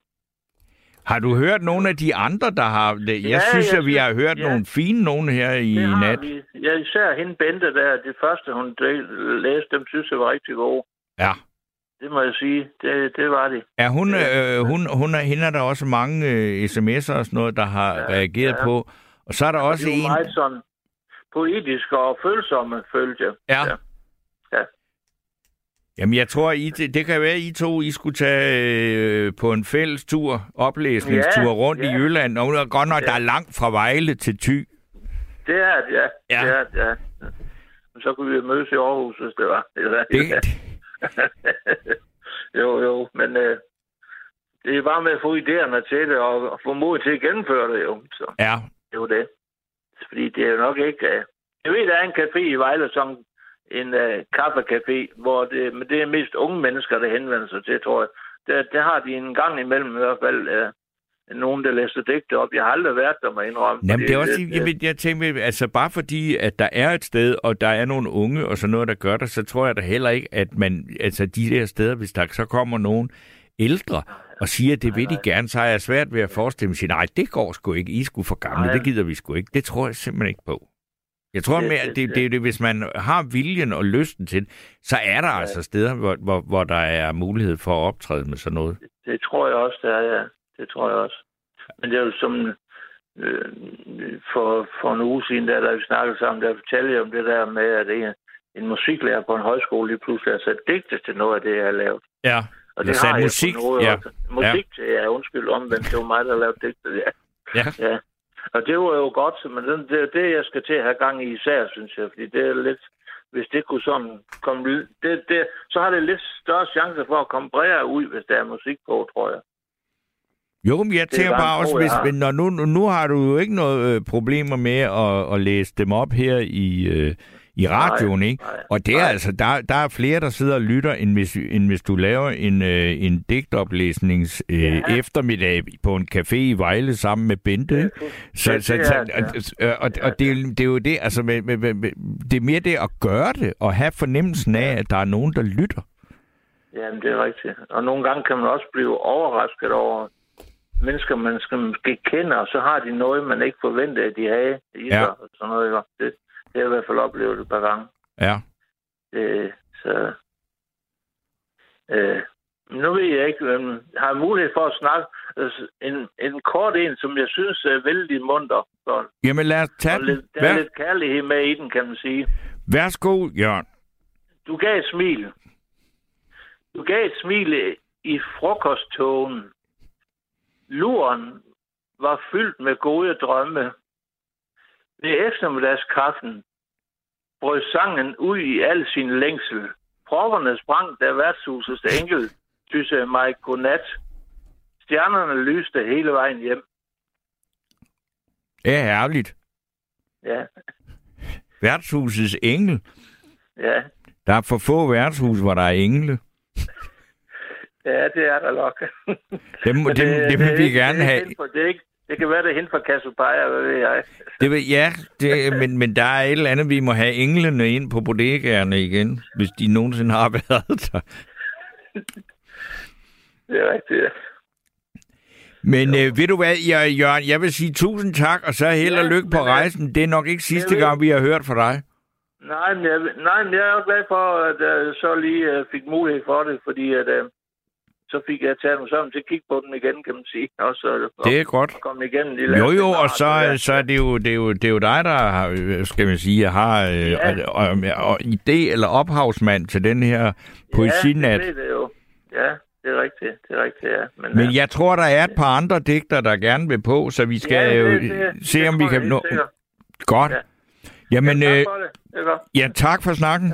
Har du hørt nogle af de andre, der har... Jeg synes, vi har hørt nogle fine nogen her i nat. Ja, især hende Bente der, det første, hun læste, dem synes jeg var rigtig gode. Ja. Det må jeg sige. Det var det. Ja, hende er der også mange sms'er og sådan noget, der har reageret på. Og så er der også en... Det er meget sådan poetiske og følsomme, følte jeg. Ja. Jamen, jeg tror, det kan være, at I to skulle tage på en fælles tur, oplæsningstur rundt i Jylland. Og godt nok, der er langt fra Vejle til Thy. Det er det, ja. Så kunne vi mødes i Aarhus, hvis det var. Jo, men det er bare med at få idéerne til det, og få mod til at gennemføre det, jo. Så. Ja. Det var det. Fordi det er jo nok ikke... Jeg ved, der er en café i Vejle, som... En kaffecafé, hvor det er mest unge mennesker, der henvender sig til, tror jeg. der har de en gang imellem i hvert fald nogen, der læser digte op. Jeg har aldrig været der, må jeg indrømme. Jamen, det er også, jeg tænker, altså bare fordi, at der er et sted, og der er nogle unge og sådan noget, der gør det, så tror jeg da heller ikke, at man, altså de der steder, hvis der så kommer nogen ældre og siger, at det vil de gerne, så har jeg svært ved at forestille mig, at nej, det går sgu ikke, I er sgu for gamle, det gider vi sgu ikke. Det tror jeg simpelthen ikke på. Jeg tror mere, at det, hvis man har viljen og lysten til, så er der altså steder, hvor der er mulighed for at optræde med sådan noget. Det tror jeg også, der er, ja. Det tror jeg også. Men det er jo som for en uge siden, da vi snakkede sammen, der fortalte jeg om det der med, at en musiklærer på en højskole lige pludselig har sat digte til noget af det, jeg har lavet. Ja, og det har musik, jeg på noget også. Musik til, ja, undskyld, omvendt. Det var mig, der lavede digte, ja. Og det var jo godt, men det er det, jeg skal til at have gang i især, synes jeg. Fordi det er lidt, hvis det kunne sådan komme lyd, så har det lidt større chance for at komme bredere ud, hvis der er musik på, tror jeg. Jo, men jeg tænker bare også, hvis, når nu har du jo ikke noget problemer med at læse dem op her i radioen, ikke? Og det er altså, der er flere, der sidder og lytter, end hvis du laver en digtoplæsnings eftermiddag på en café i Vejle sammen med Bente. Og det er jo det, altså, det er mere det at gøre det, og have fornemmelsen af, at der er nogen, der lytter. Jamen, det er rigtigt. Og nogle gange kan man også blive overrasket over mennesker, man skal kende, og så har de noget, man ikke forventede, at de havde i sig, og sådan noget. Det har jeg i hvert fald oplevet et par gange. Ja. Nu ved jeg ikke, men har mulighed for at snakke en kort en, som jeg synes er vældig munter. Sådan. Jamen lad os tage den. Der er lidt kærlighed med i den, kan man sige. Værsgo, Jørgen. Du gav et smil. Du gav et smil i frokosttågen. Luren var fyldt med gode drømme. Ved eftermiddagskaffen brød sangen ud i al sin længsel. Propperne sprang, da værtshusets enkel tyssede mig godnat. Stjernerne lyste hele vejen hjem. Det er herligt. Ja. Værtshusets engel. Ja. Der er for få værtshus, hvor der er engle. Ja, det er der nok. Det vil vi gerne have. Det kan være, det er hende fra Kassepaja, hvad ved jeg. Men der er et eller andet, vi må have englene ind på bodegaerne igen, hvis de nogensinde har været der. Det er rigtigt, ja. Men ved du hvad, Jørgen, jeg vil sige tusind tak, og så held og lykke på rejsen. Det er nok ikke sidste gang, vi har hørt fra dig. Nej, men jeg er også glad for, at jeg så lige fik mulighed for det, fordi at så fik jeg taget mig sammen til at kigge på den igen, kan man sige. Det er godt. Jo, og så er det er jo dig, der, skal man sige, har idé eller ophavsmand til den her poesinat. Ja, det er jo. Ja, det er rigtigt. Det er rigtigt, ja. Men jeg tror, der er et par andre digter, der gerne vil på, så vi skal se, om vi kan nå. Godt. Ja. Jamen, tak for det. Ja, tak for snakken.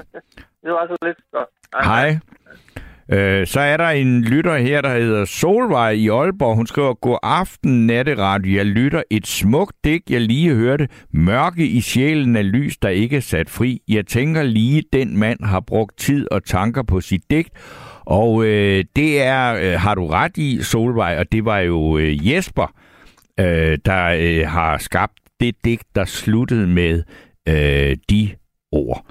Det var så lidt godt. Hej. Så er der en lytter her, der hedder Solvej i Aalborg. Hun skriver, god aften, natteradio. Jeg lytter et smukt digt, jeg lige hørte. Mørke i sjælen af lys, der ikke er sat fri. Jeg tænker lige, den mand har brugt tid og tanker på sit digt. Og det er, har du ret i, Solvej, og det var jo Jesper, der har skabt det digt, der sluttede med de ord.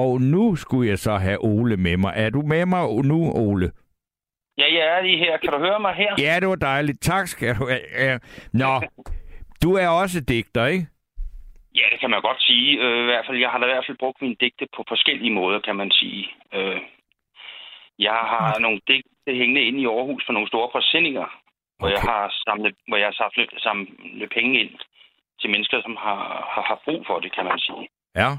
Og nu skulle jeg så have Ole med mig. Er du med mig nu, Ole? Ja, jeg er lige her. Kan du høre mig her? Ja, det var dejligt. Tak skal du have. Nå, du er også digter, ikke? Ja, det kan man godt sige. I hvert fald, jeg har da i hvert fald brugt mine digte på forskellige måder, kan man sige. Jeg har nogle digte hængende inde i Aarhus for nogle store presenninger, hvor jeg har samlet penge ind til mennesker, som har brug for det, kan man sige. Ja.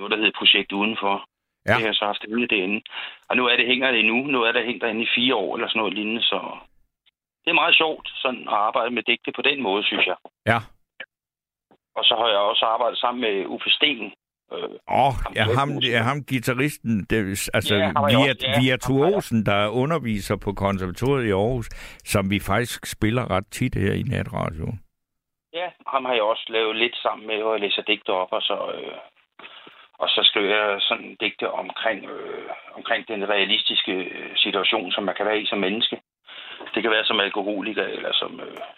Noget, der hedder Projekt Udenfor. Ja. Det har jeg så haft det derinde. Og nu er det hænger det endnu. Noget er der hængt derinde i 4 år, eller sådan noget lignende. Så det er meget sjovt sådan at arbejde med digte på den måde, synes jeg. Ja. Og så har jeg også arbejdet sammen med Uffe Steen. Ham guitaristen. Altså, virtuosen, der underviser på konservatoriet i Aarhus, som vi faktisk spiller ret tit her i natradioen. Ja, ham har jeg også lavet lidt sammen med, og jeg læser digte op, og så Og så skrev jeg sådan digte omkring den realistiske situation, som man kan være i som menneske. Det kan være som alkoholiker, eller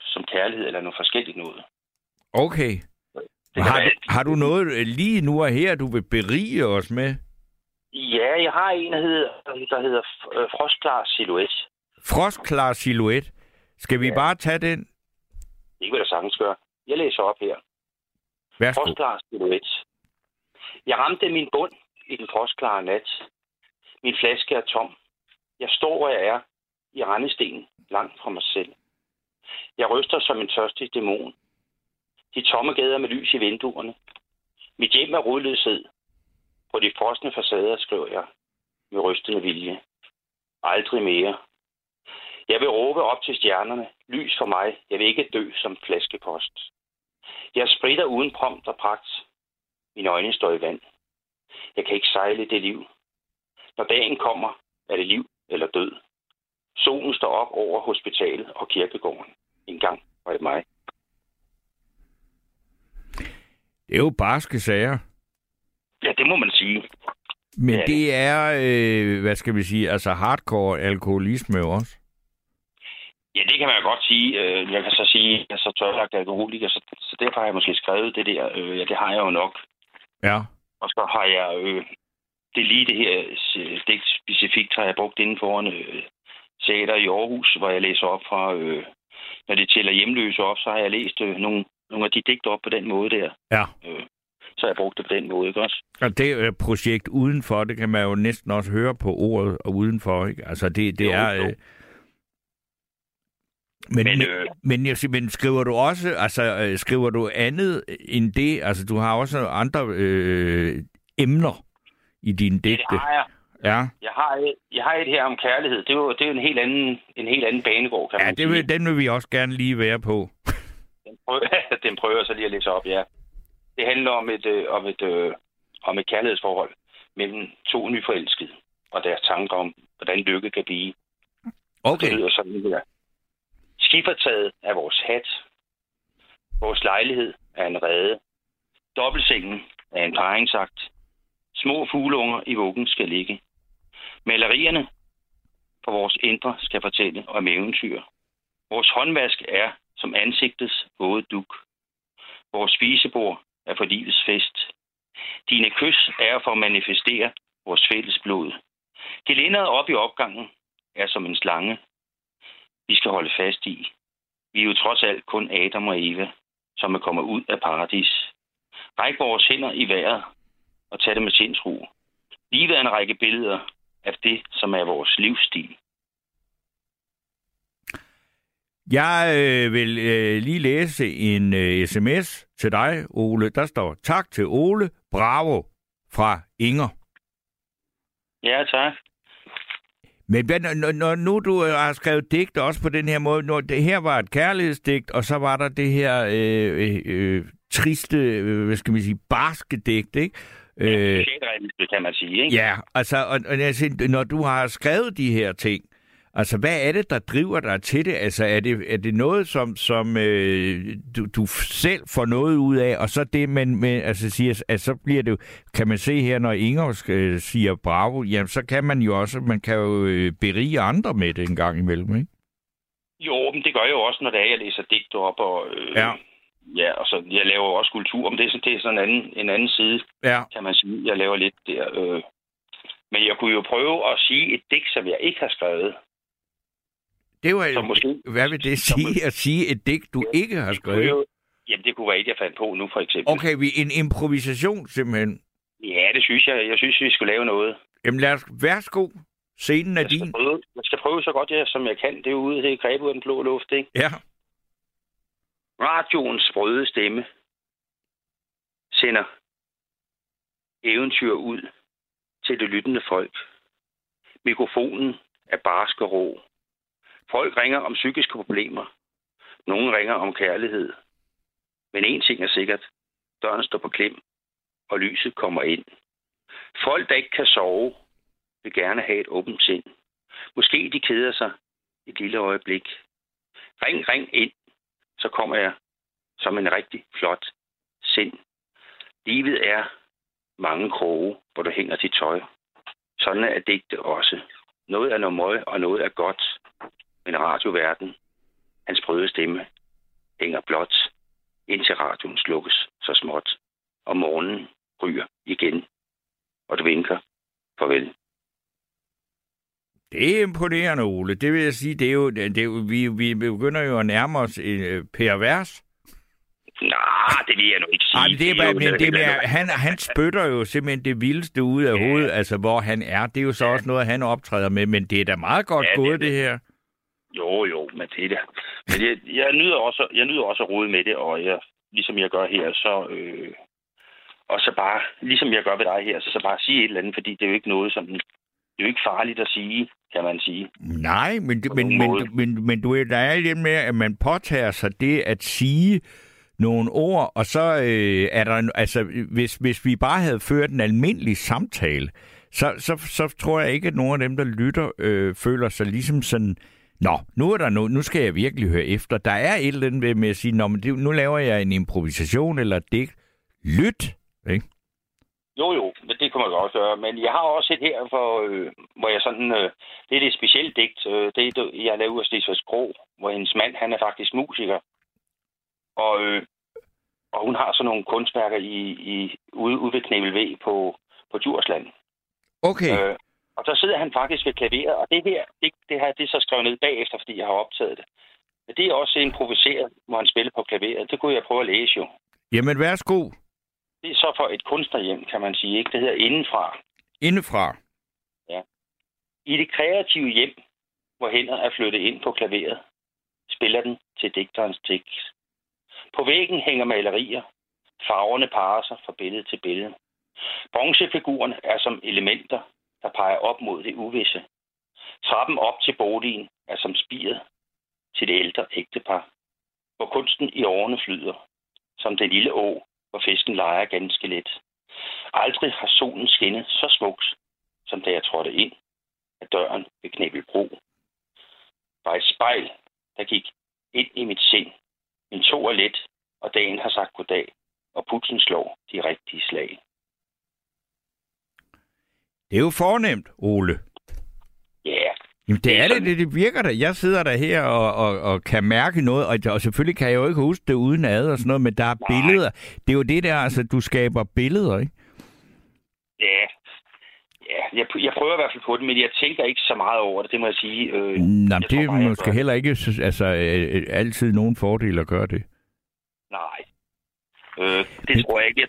som kærlighed, eller noget forskelligt noget. Okay. Har du noget lige nu og her, du vil berige os med? Ja, jeg har en, der hedder Frostklar Silhouette. Frostklar Silhouette? Skal vi bare tage den? Det vil jeg sagtens gøre. Jeg læser op her. Værsgo. Frostklar Silhouette. Jeg ramte min bund i den frostklare nat. Min flaske er tom. Jeg står, hvor jeg er, i rendestenen, langt fra mig selv. Jeg ryster som en tørstig dæmon. De tomme gader med lys i vinduerne. Mit hjem er rodløshed. På de frosne facader skriver jeg med rystende vilje. Aldrig mere. Jeg vil råbe op til stjernerne. Lys for mig. Jeg vil ikke dø som flaskepost. Jeg spritter uden prompt og pragt. Mine øjne står i vand. Jeg kan ikke sejle det liv. Når dagen kommer, er det liv eller død. Solen står op over hospitalet og kirkegården. En gang var det mig. Det er jo barske sager. Ja, det må man sige. Men ja, det er, hvad skal vi sige, altså hardcore alkoholisme også? Ja, det kan man godt sige. Jeg kan så sige, at jeg er så tørlagt alkoholiker, så derfor har jeg måske skrevet det der. Ja, det har jeg jo nok. Ja. Og så har jeg, det lige det her digt specifikt, har jeg brugt inden foran teater i Aarhus, hvor jeg læser op fra, når det tæller hjemløse op, så har jeg læst nogle af de digter op på den måde der. Ja. Så jeg brugte det på den måde, ikke også? Og det projekt udenfor, det kan man jo næsten også høre på ordet og udenfor, ikke? Altså det er... Men skriver du også, altså skriver du andet end det? Altså du har også andre emner i dine digte. Det har jeg. Ja. Jeg har et her om kærlighed. Det er jo en helt anden banegård, kan man sige. Ja, den vil vi også gerne lige være på. Den prøver jeg så lige at læse op, ja. Det handler om et kærlighedsforhold mellem to nyforelskede og deres tanker om, hvordan lykke kan blive. Okay. Det lyder sådan her. Skiffertaget er vores hat. Vores lejlighed er en rede. Dobbeltsengen er en paringsakt. Små fugleunger i vuggen skal ligge. Malerierne på vores indre skal fortælle om eventyr. Vores håndvask er som ansigtets våde duk. Vores spisebord er for livets fest. Dine kys er for at manifestere vores fælles blod. Gelinderet op i opgangen er som en slange. Vi skal holde fast i. Vi er jo trods alt kun Adam og Eva, som er kommet ud af paradis. Ræk vores hænder i vejret og tag det med sindsro. Livet er en række billeder af det, som er vores livsstil. Jeg vil lige læse en sms til dig, Ole. Der står, tak til Ole. Bravo fra Inger. Ja, tak. Men når nu du har skrevet digte også på den her måde, når det her var et kærlighedsdigt, og så var der det her triste, hvad skal man sige, barske digt, ikke? Det kan man sige, ikke? Ja, altså, og når du har skrevet de her ting, altså, hvad er det, der driver dig til det? Altså, er det noget, som du selv får noget ud af, og så det, man altså siger, at så bliver det, kan man se her, når Inger siger bravo, jamen, så kan man jo også, man kan jo berige andre med det en gang imellem, ikke? Jo, men det gør jeg jo også, når det er, jeg læser digte op, og ja, og så jeg laver også kultur, men det er sådan en anden side, kan man sige, jeg laver lidt der. Men jeg kunne jo prøve at sige et digt, som jeg ikke har skrevet. Det var jo, måske, hvad vil det sige, at sige et digt, du ikke har skrevet? Jamen, det kunne være et, jeg fandt på nu, for eksempel. Okay, en improvisation, simpelthen. Ja, det synes jeg. Jeg synes, vi skulle lave noget. Jamen, lad os, værsgo. Scenen er din. Jeg skal prøve så godt, som jeg kan. Det er jo ude her i Græb ud af den blå luft, ikke? Ja. Radioens sprøde stemme sender eventyr ud til det lyttende folk. Mikrofonen er barsk og rå. Folk ringer om psykiske problemer. Nogle ringer om kærlighed. Men en ting er sikkert. Døren står på klem, og lyset kommer ind. Folk, der ikke kan sove, vil gerne have et åbent sind. Måske de keder sig et lille øjeblik. Ring ind, så kommer jeg som en rigtig flot sind. Livet er mange kroge, hvor du hænger dit tøj. Sådan er digte også. Noget er noget møg, og noget er godt. Men radioverden, hans brøde stemme, hænger blot, indtil radioen slukkes så småt. Og morgenen ryger igen, og du vinker farvel. Det er imponerende, Ole. Det vil jeg sige, vi begynder jo at nærme os pervers. Nej, det vil jeg nu ikke sige. Jamen, han spytter jo simpelthen det vildeste ud af hovedet, altså hvor han er. Det er jo så også noget, han optræder med, men det er da meget godt gået, det her. Jo, men det er det. Men jeg nyder også at rode med det, og jeg, ligesom jeg gør her, så... og så bare, ligesom jeg gør ved dig her, så bare sige et eller andet, fordi det er jo ikke noget, som... Det er jo ikke farligt at sige, kan man sige. Nej, men du er da lidt mere, at man påtager sig det at sige nogle ord, og så er der en, altså hvis vi bare havde ført en almindelig samtale, så tror jeg ikke, at nogen af dem, der lytter, føler sig ligesom sådan, nå, nu er der noget, nu skal jeg virkelig høre efter. Der er et eller andet med at sige, nå, men nu laver jeg en improvisation eller et digt. Lyt, ikke? Jo, men det kunne man godt gøre. Men jeg har også et her, hvor jeg sådan... det er et specielt digt. Det er, jeg lavede af Stisvælsk Rå, hvor hendes mand, han er faktisk musiker. Og hun har sådan nogle kunstværker ude ved Knebel V på Djursland. Okay. Og så sidder han faktisk ved klaveret, og det her, det er så skrevet ned bagefter, fordi jeg har optaget det. Men det er også improviseret, hvor han spiller på klaveret. Det kunne jeg prøve at læse jo. Jamen, værsgo. Det er så for et kunstnerhjem, kan man sige, ikke? Det hedder Indenfra. Indenfra? Ja. I det kreative hjem, hvor hænder er flyttet ind på klaveret, spiller den til digterens tekst. På væggen hænger malerier. Farverne parer sig fra billede til billede. Bronzefiguren er som elementer, der peger op mod det uvisse. Trappen op til boligen er som spiret til det ældre ægtepar, hvor kunsten i årene flyder, som den lille å, hvor fisken leger ganske let. Aldrig har solen skinnet så smukt, som da jeg trådte ind af døren ved Knebel Bro. Var et spejl, der gik ind i mit sind. Min tog er let, og dagen har sagt goddag, og putsen slår de rigtige slag. Det er jo fornemt, Ole. Ja. Yeah. Jamen, det virker da. Jeg sidder der her og kan mærke noget, og selvfølgelig kan jeg jo ikke huske det uden ad og sådan noget, men der er billeder. Det er jo det der, altså, du skaber billeder, ikke? Ja. Jeg prøver i hvert fald på det, men jeg tænker ikke så meget over det, det må jeg sige. Måske heller ikke altid nogen fordel at gøre det. Nej. Det tror jeg ikke.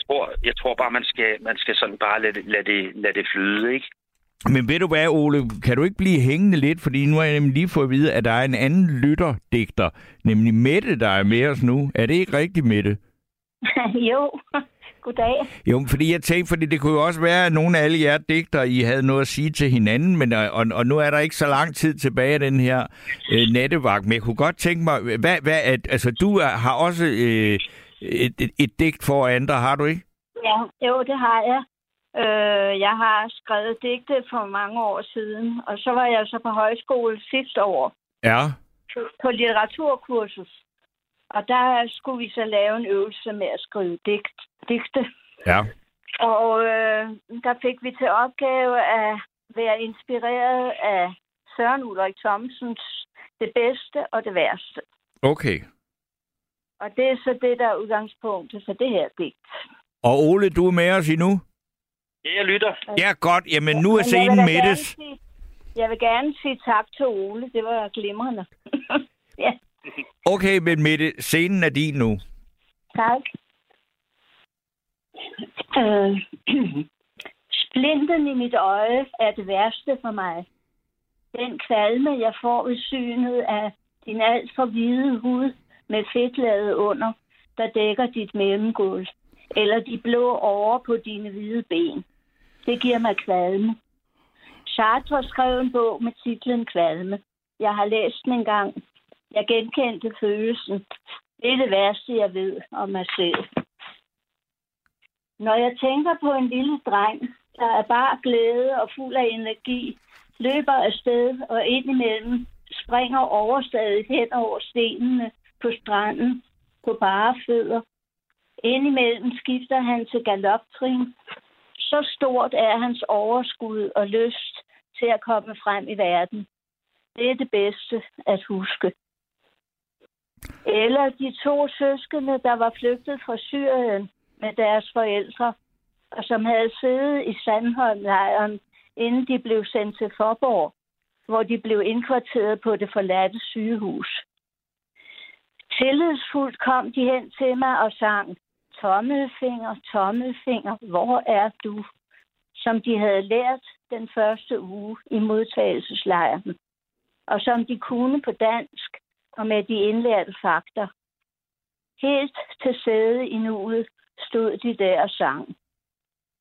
Jeg tror bare, man skal sådan bare lade det flyde, ikke? Men ved du hvad, Ole, kan du ikke blive hængende lidt? Fordi nu har jeg nemlig lige fået at vide, at der er en anden lytterdigter, nemlig Mette, der er med os nu. Er det ikke rigtigt, Mette? Jo, goddag. Jo, fordi jeg tænkte, fordi det kunne jo også være, at nogle af alle jer digtere, I havde noget at sige til hinanden, men, og nu er der ikke så lang tid tilbage af den her nattevagt. Men jeg kunne godt tænke mig, du har også et digt for andre, har du ikke? Ja, jo, det har jeg. Jeg har skrevet digte for mange år siden, og så var jeg så på højskole sidste år. Ja. På litteraturkursus. Og der skulle vi så lave en øvelse med at skrive digte. Ja. Og der fik vi til opgave at være inspireret af Søren Ulrik Thomsens Det bedste og det værste. Okay. Og det er så det, der er udgangspunktet for det her digt. Og Ole, du er med os endnu? Ja, jeg lytter. Ja, godt. Jamen, nu er scenen Mettes. Jeg vil gerne sige tak til Ole. Det var glimrende. Ja. Okay, men Mette, scenen er din nu. Tak. Splinten i mit øje er det værste for mig. Den kvalme, jeg får ved synet af din alt for hvide hud med fedtlaget under, der dækker dit mellemgulv. Eller de blå over på dine hvide ben. Det giver mig kvalme. Sartre skrev en bog med titlen Kvalme. Jeg har læst den engang. Jeg genkendte følelsen. Det er det værste, jeg ved om mig selv. Når jeg tænker på en lille dreng, der er bare glæde og fuld af energi, løber afsted og indimellem springer overstadigt hen over stenene på stranden på bare fødder. Indimellem skifter han til galoptrin, Så stort er hans overskud og lyst til at komme frem i verden. Det er det bedste at huske. Eller de to søskende, der var flygtet fra Syrien med deres forældre, og som havde siddet i Sandholm-lejren, inden de blev sendt til Forborg, hvor de blev indkvarteret på det forladte sygehus. Tillidsfuldt kom de hen til mig og sang, tommelfinger, tommelfinger, hvor er du? Som de havde lært den første uge i modtagelseslejren, og som de kunne på dansk og med de indlærte fakter. Helt til sæde i nuet stod de der og sang,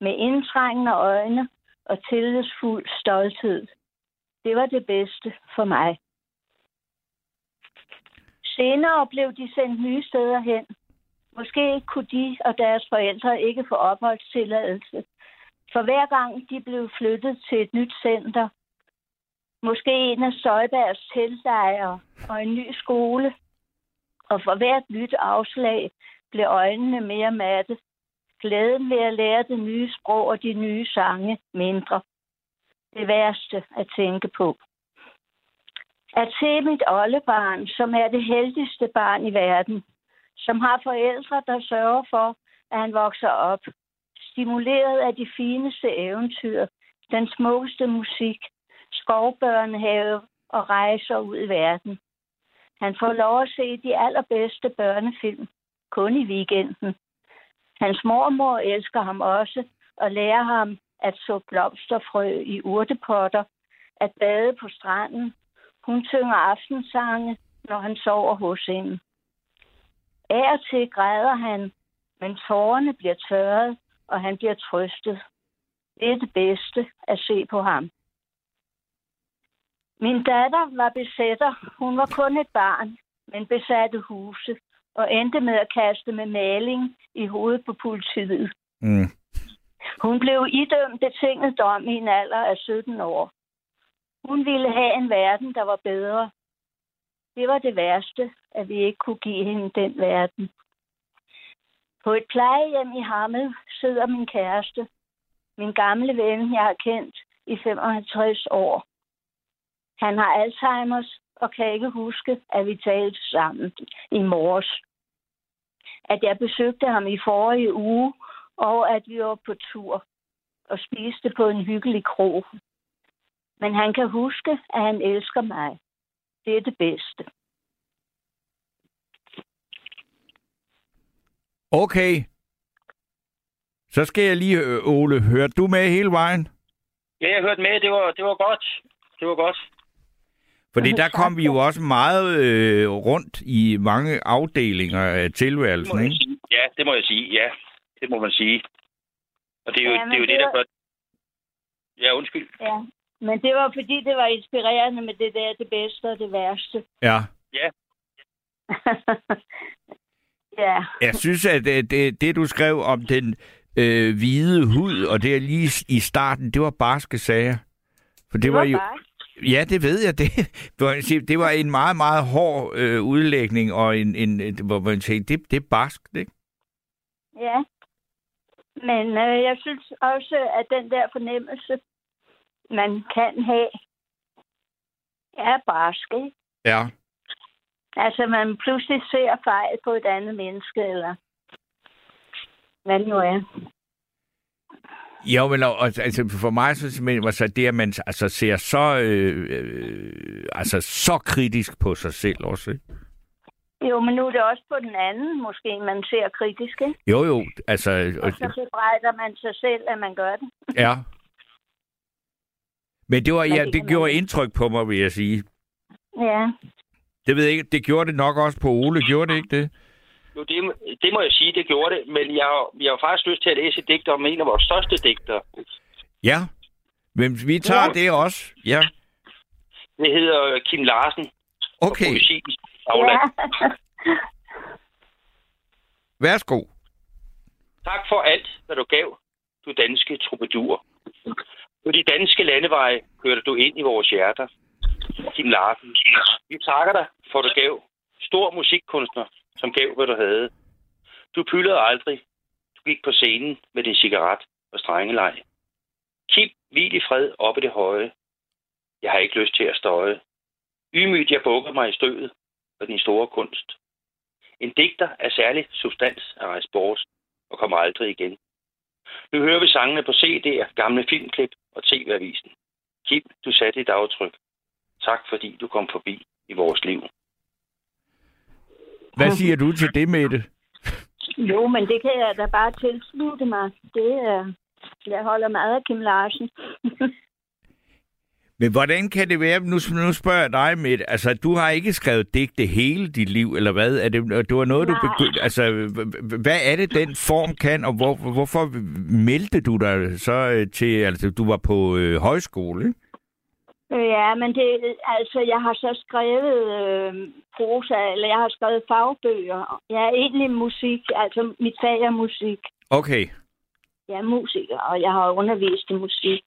med indtrængende øjne og tillidsfuld stolthed. Det var det bedste for mig. Senere blev de sendt nye steder hen. Måske kunne de og deres forældre ikke få opholdstilladelse. For hver gang de blev flyttet til et nyt center, måske en af Søjbergs teltlejre og en ny skole, og for hvert nyt afslag blev øjnene mere matte. Glæden ved at lære det nye sprog og de nye sange mindre. Det værste at tænke på. At se mit oldebarn, som er det heldigste barn i verden, som har forældre, der sørger for, at han vokser op, stimuleret af de fineste eventyr, den smukkeste musik, skovbørnehave og rejser ud i verden. Han får lov at se de allerbedste børnefilm, kun i weekenden. Hans mormor elsker ham også og lærer ham at så blomsterfrø i urtepotter, at bade på stranden. Hun synger aftensange, når han sover hos hende. Af og til græder han, men tårerne bliver tørret, og han bliver trøstet. Det er det bedste at se på ham. Min datter var besætter. Hun var kun et barn, men besatte huse og endte med at kaste med maling i hovedet på politiet. Mm. Hun blev idømt betinget dom i en alder af 17 år. Hun ville have en verden, der var bedre. Det var det værste, at vi ikke kunne give hende den verden. På et plejehjem i Hammel sidder min kæreste, min gamle ven, jeg har kendt i 55 år. Han har Alzheimer's og kan ikke huske, at vi talte sammen i morges. At jeg besøgte ham i forrige uge, og at vi var på tur og spiste på en hyggelig krog. Men han kan huske, at han elsker mig. Det er det bedste. Okay. Så skal jeg lige, Ole, hørte du med hele vejen? Ja, jeg hørte med. Det var godt. Det var godt. Fordi der kom vi jo også meget rundt i mange afdelinger af tilværelsen, ikke? Ja, det må jeg sige. Ja, det må man sige. Og det er jo ja, det, der gør... Ja, undskyld. Ja. Men det var, fordi det var inspirerende med det der, det bedste og det værste. Ja. Ja. Ja. Jeg synes, at det du skrev om den hvide hud, og det lige i starten, det var barske sager. For det var jo... Ja, det ved jeg. Det var en meget, meget hård udlægning, og en hvor man siger, det er barsk, ikke? Ja. Men jeg synes også, at den der fornemmelse, man kan have, er barsk, ikke? Ja. Altså, man pludselig ser fejl på et andet menneske, eller hvad det nu er. Jo, men altså, for mig så det, at man altså, ser så kritisk på sig selv også, ikke? Jo, men nu er det også på den anden, måske, man ser kritisk, ikke? Jo, altså... Og så bebrejder man sig selv, at man gør det. Ja. Men det gjorde indtryk på mig, vil jeg sige. Ja. Det ved jeg ikke. Det gjorde det nok også på Ole. Gjorde det ikke det? Jo, det må jeg sige, det gjorde det. Men jeg har faktisk lyst til at læse et digt om en af vores største digtere. Ja. Men vi tager det også. Ja. Det hedder Kim Larsen. Okay. Og poesiens afland. Ja. Værsgo. Tak for alt, hvad du gav, du danske troubadour. På de danske landeveje kørte du ind i vores hjerter. Kim Larsen. Vi takker dig for, du gav. Stor musikkunstner, som gav, hvad du havde. Du pyldede aldrig. Du gik på scenen med din cigaret og strengeleg. Kig hvil i fred oppe det høje. Jeg har ikke lyst til at støje. Ymygt jeg bukker mig i støvet for din store kunst. En digter af særlig substans er rejst bort og kommer aldrig igen. Nu hører vi sangene på CD'er, gamle filmklip og TV-avisen. Kim, du satte dit aftryk. Tak fordi du kom forbi i vores liv. Hvad siger du til det, Mette? Jo, men det kan jeg da bare tilslutte mig. Det er, jeg holder meget af Kim Larsen. Men hvordan kan det være, nu spørger jeg dig, Mette, altså du har ikke skrevet digte hele dit liv, eller hvad? Er det var noget, nej, du begyndte, altså hvad er det, den form kan, og hvorfor meldte du dig så til, altså du var på højskole, ikke? Ja, men det, altså jeg har så skrevet prosa, eller jeg har skrevet fagbøger. Jeg er egentlig musik, altså mit fag er musik. Okay. Jeg er musiker, og jeg har undervist i musik,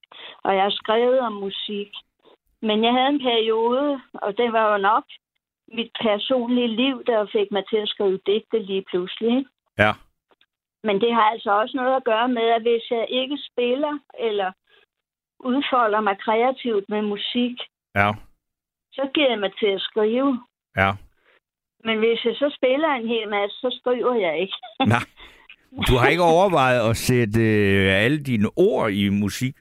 og jeg har skrevet om musik. Men jeg havde en periode, og det var jo nok mit personlige liv, der fik mig til at skrive digte lige pludselig. Ja. Men det har altså også noget at gøre med, at hvis jeg ikke spiller, eller udfolder mig kreativt med musik, ja, så giver jeg mig til at skrive. Ja. Men hvis jeg så spiller en hel masse, så skriver jeg ikke. Nej. Du har ikke overvejet at sætte alle dine ord i musik?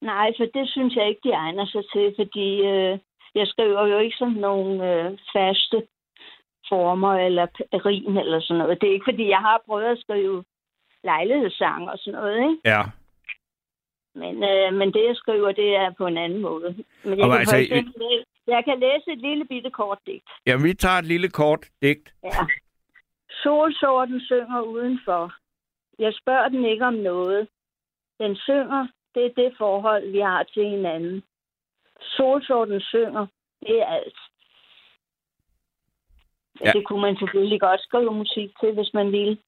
Nej, for det synes jeg ikke, de egner sig til, fordi jeg skriver jo ikke sådan nogle faste former eller rim eller sådan noget. Det er ikke, fordi jeg har prøvet at skrive lejlighedssange og sådan noget, ikke? Ja. Men det, jeg skriver, det er på en anden måde. Men jeg, altså, jeg kan læse et lille bitte kort digt. Jamen, vi tager et lille kort digt. Ja. Solsorten synger udenfor. Jeg spørger den ikke om noget. Den synger, det er det forhold, vi har til hinanden. Solsorten synger, det er alt. Ja. Det kunne man selvfølgelig godt skrive musik til, hvis man ville.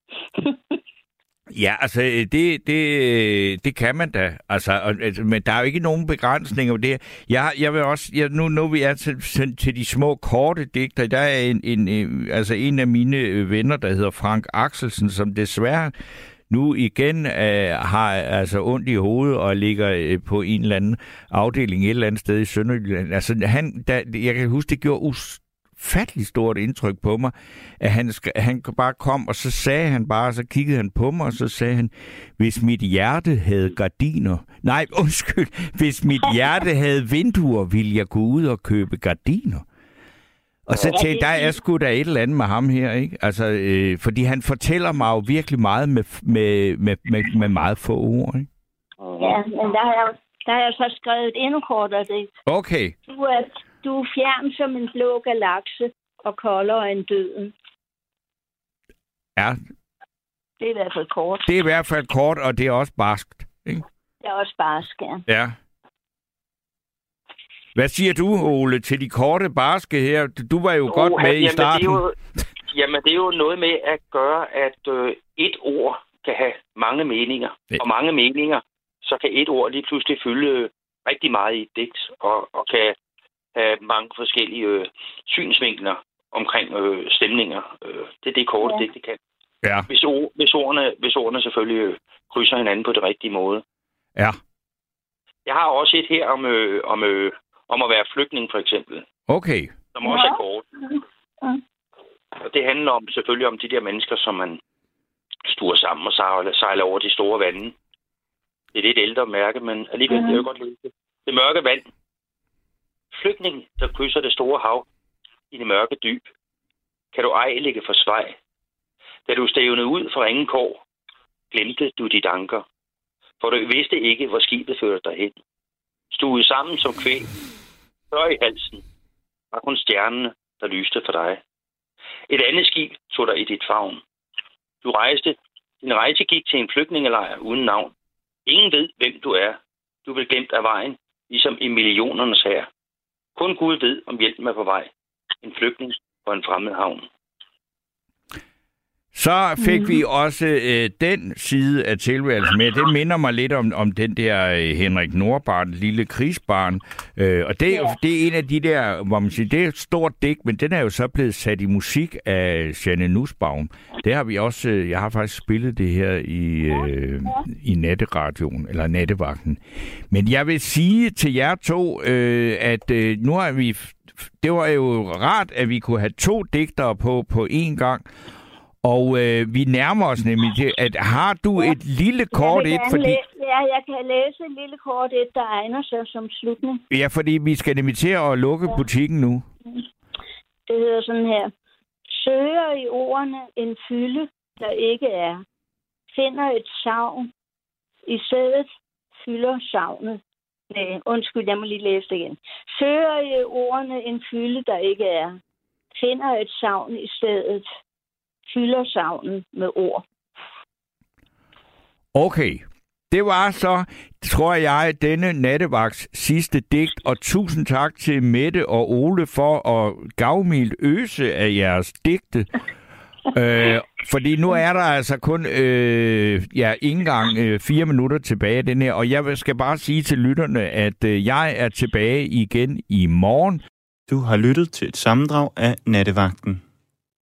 Ja, altså, det kan man da. Altså, men der er jo ikke nogen begrænsninger på det. Jeg vil også... Nu er vi til de små, korte digter. Der er en af mine venner, der hedder Frank Axelsen, som desværre nu igen har altså ondt i hovedet og ligger på en eller anden afdeling et eller andet sted i Sønderjylland. Altså, jeg kan huske, det gjorde fatteligt stort indtryk på mig, at han bare kom, og så sagde han bare, så kiggede han på mig, og så sagde han, hvis mit hjerte havde gardiner... Nej, undskyld. Hvis mit hjerte havde vinduer, ville jeg gå ud og købe gardiner. Og så tænkte jeg, der er sgu da et eller andet med ham her, ikke? Altså, fordi han fortæller mig jo virkelig meget med meget få ord, ikke? Ja, men der har jeg så skrevet endnu kortere det. Okay. Du er fjern som en blå galakse og koldere end døden. Ja. Det er i hvert fald kort. Det er i hvert fald kort, og det er også barskt, ikke? Det er også barskt, ja. Ja. Hvad siger du, Ole, til de korte barske her? Du var jo godt med i starten. Det er jo noget med at gøre, at et ord kan have mange meninger. Det. Og mange meninger, så kan et ord lige pludselig fylde rigtig meget i et digt, og kan mange forskellige synsvinkler omkring stemninger. Det er det korte, ja, det kan. Ja. Hvis ordene selvfølgelig krydser hinanden på det rigtige måde. Ja. Jeg har også et her om at være flygtning, for eksempel. Okay. Som også er kort. Ja. Og det handler om selvfølgelig om de der mennesker, som man stuer sammen og sejler over de store vande. Det er lidt ældre mærke, men alligevel det er jo godt løse. Det mørke vand. Flygtning, der krydser det store hav i det mørke dyb, kan du ej ligge for svej. Da du stævnede ud fra ingen kår, glemte du dit anker, for du vidste ikke, hvor skibet førte dig hen. Stuede sammen som kvæg, før i halsen, var kun stjernene, der lyste for dig. Et andet skib tog dig i dit favn. Din rejse gik til en flygtningelejr uden navn. Ingen ved, hvem du er. Du blev glemt af vejen, ligesom i millionernes hær. Kun Gud ved, om hjælpen er på vej. En flygtning og en fremmed havn. Så fik vi også den side af tilværelsen med. Det minder mig lidt om den der Henrik Nordbarn, lille krigsbarn. Og det, det er en af de der, hvor man siger, det er et stort digt, men den er jo så blevet sat i musik af Janne Nussbaum. Det har vi også, jeg har faktisk spillet det her i natteradioen, eller nattevagten. Men jeg vil sige til jer to, at nu har vi, det var jo rart, at vi kunne have to digtere på én gang. Og vi nærmer os nemlig til, at har du et lille kort et, fordi... Ja, jeg kan læse et lille kort et, der egner sig som slutning. Ja, fordi vi skal nemlig til at lukke butikken nu. Det hedder sådan her. Søger i ordene en fylde, der ikke er. Finder et savn. I sædet fylder savnet. Nej, undskyld, jeg må lige læse det igen. Søger i ordene en fylde, der ikke er. Finder et savn i sædet. Fylder savnen med ord. Okay. Det var så, tror jeg, denne nattevagts sidste digt, og tusind tak til Mette og Ole for at gavmildt øse af jeres digte. Fordi nu er der altså kun ikke engang 4 minutter tilbage den her, og jeg skal bare sige til lytterne, at jeg er tilbage igen i morgen. Du har lyttet til et sammendrag af Nattevagten.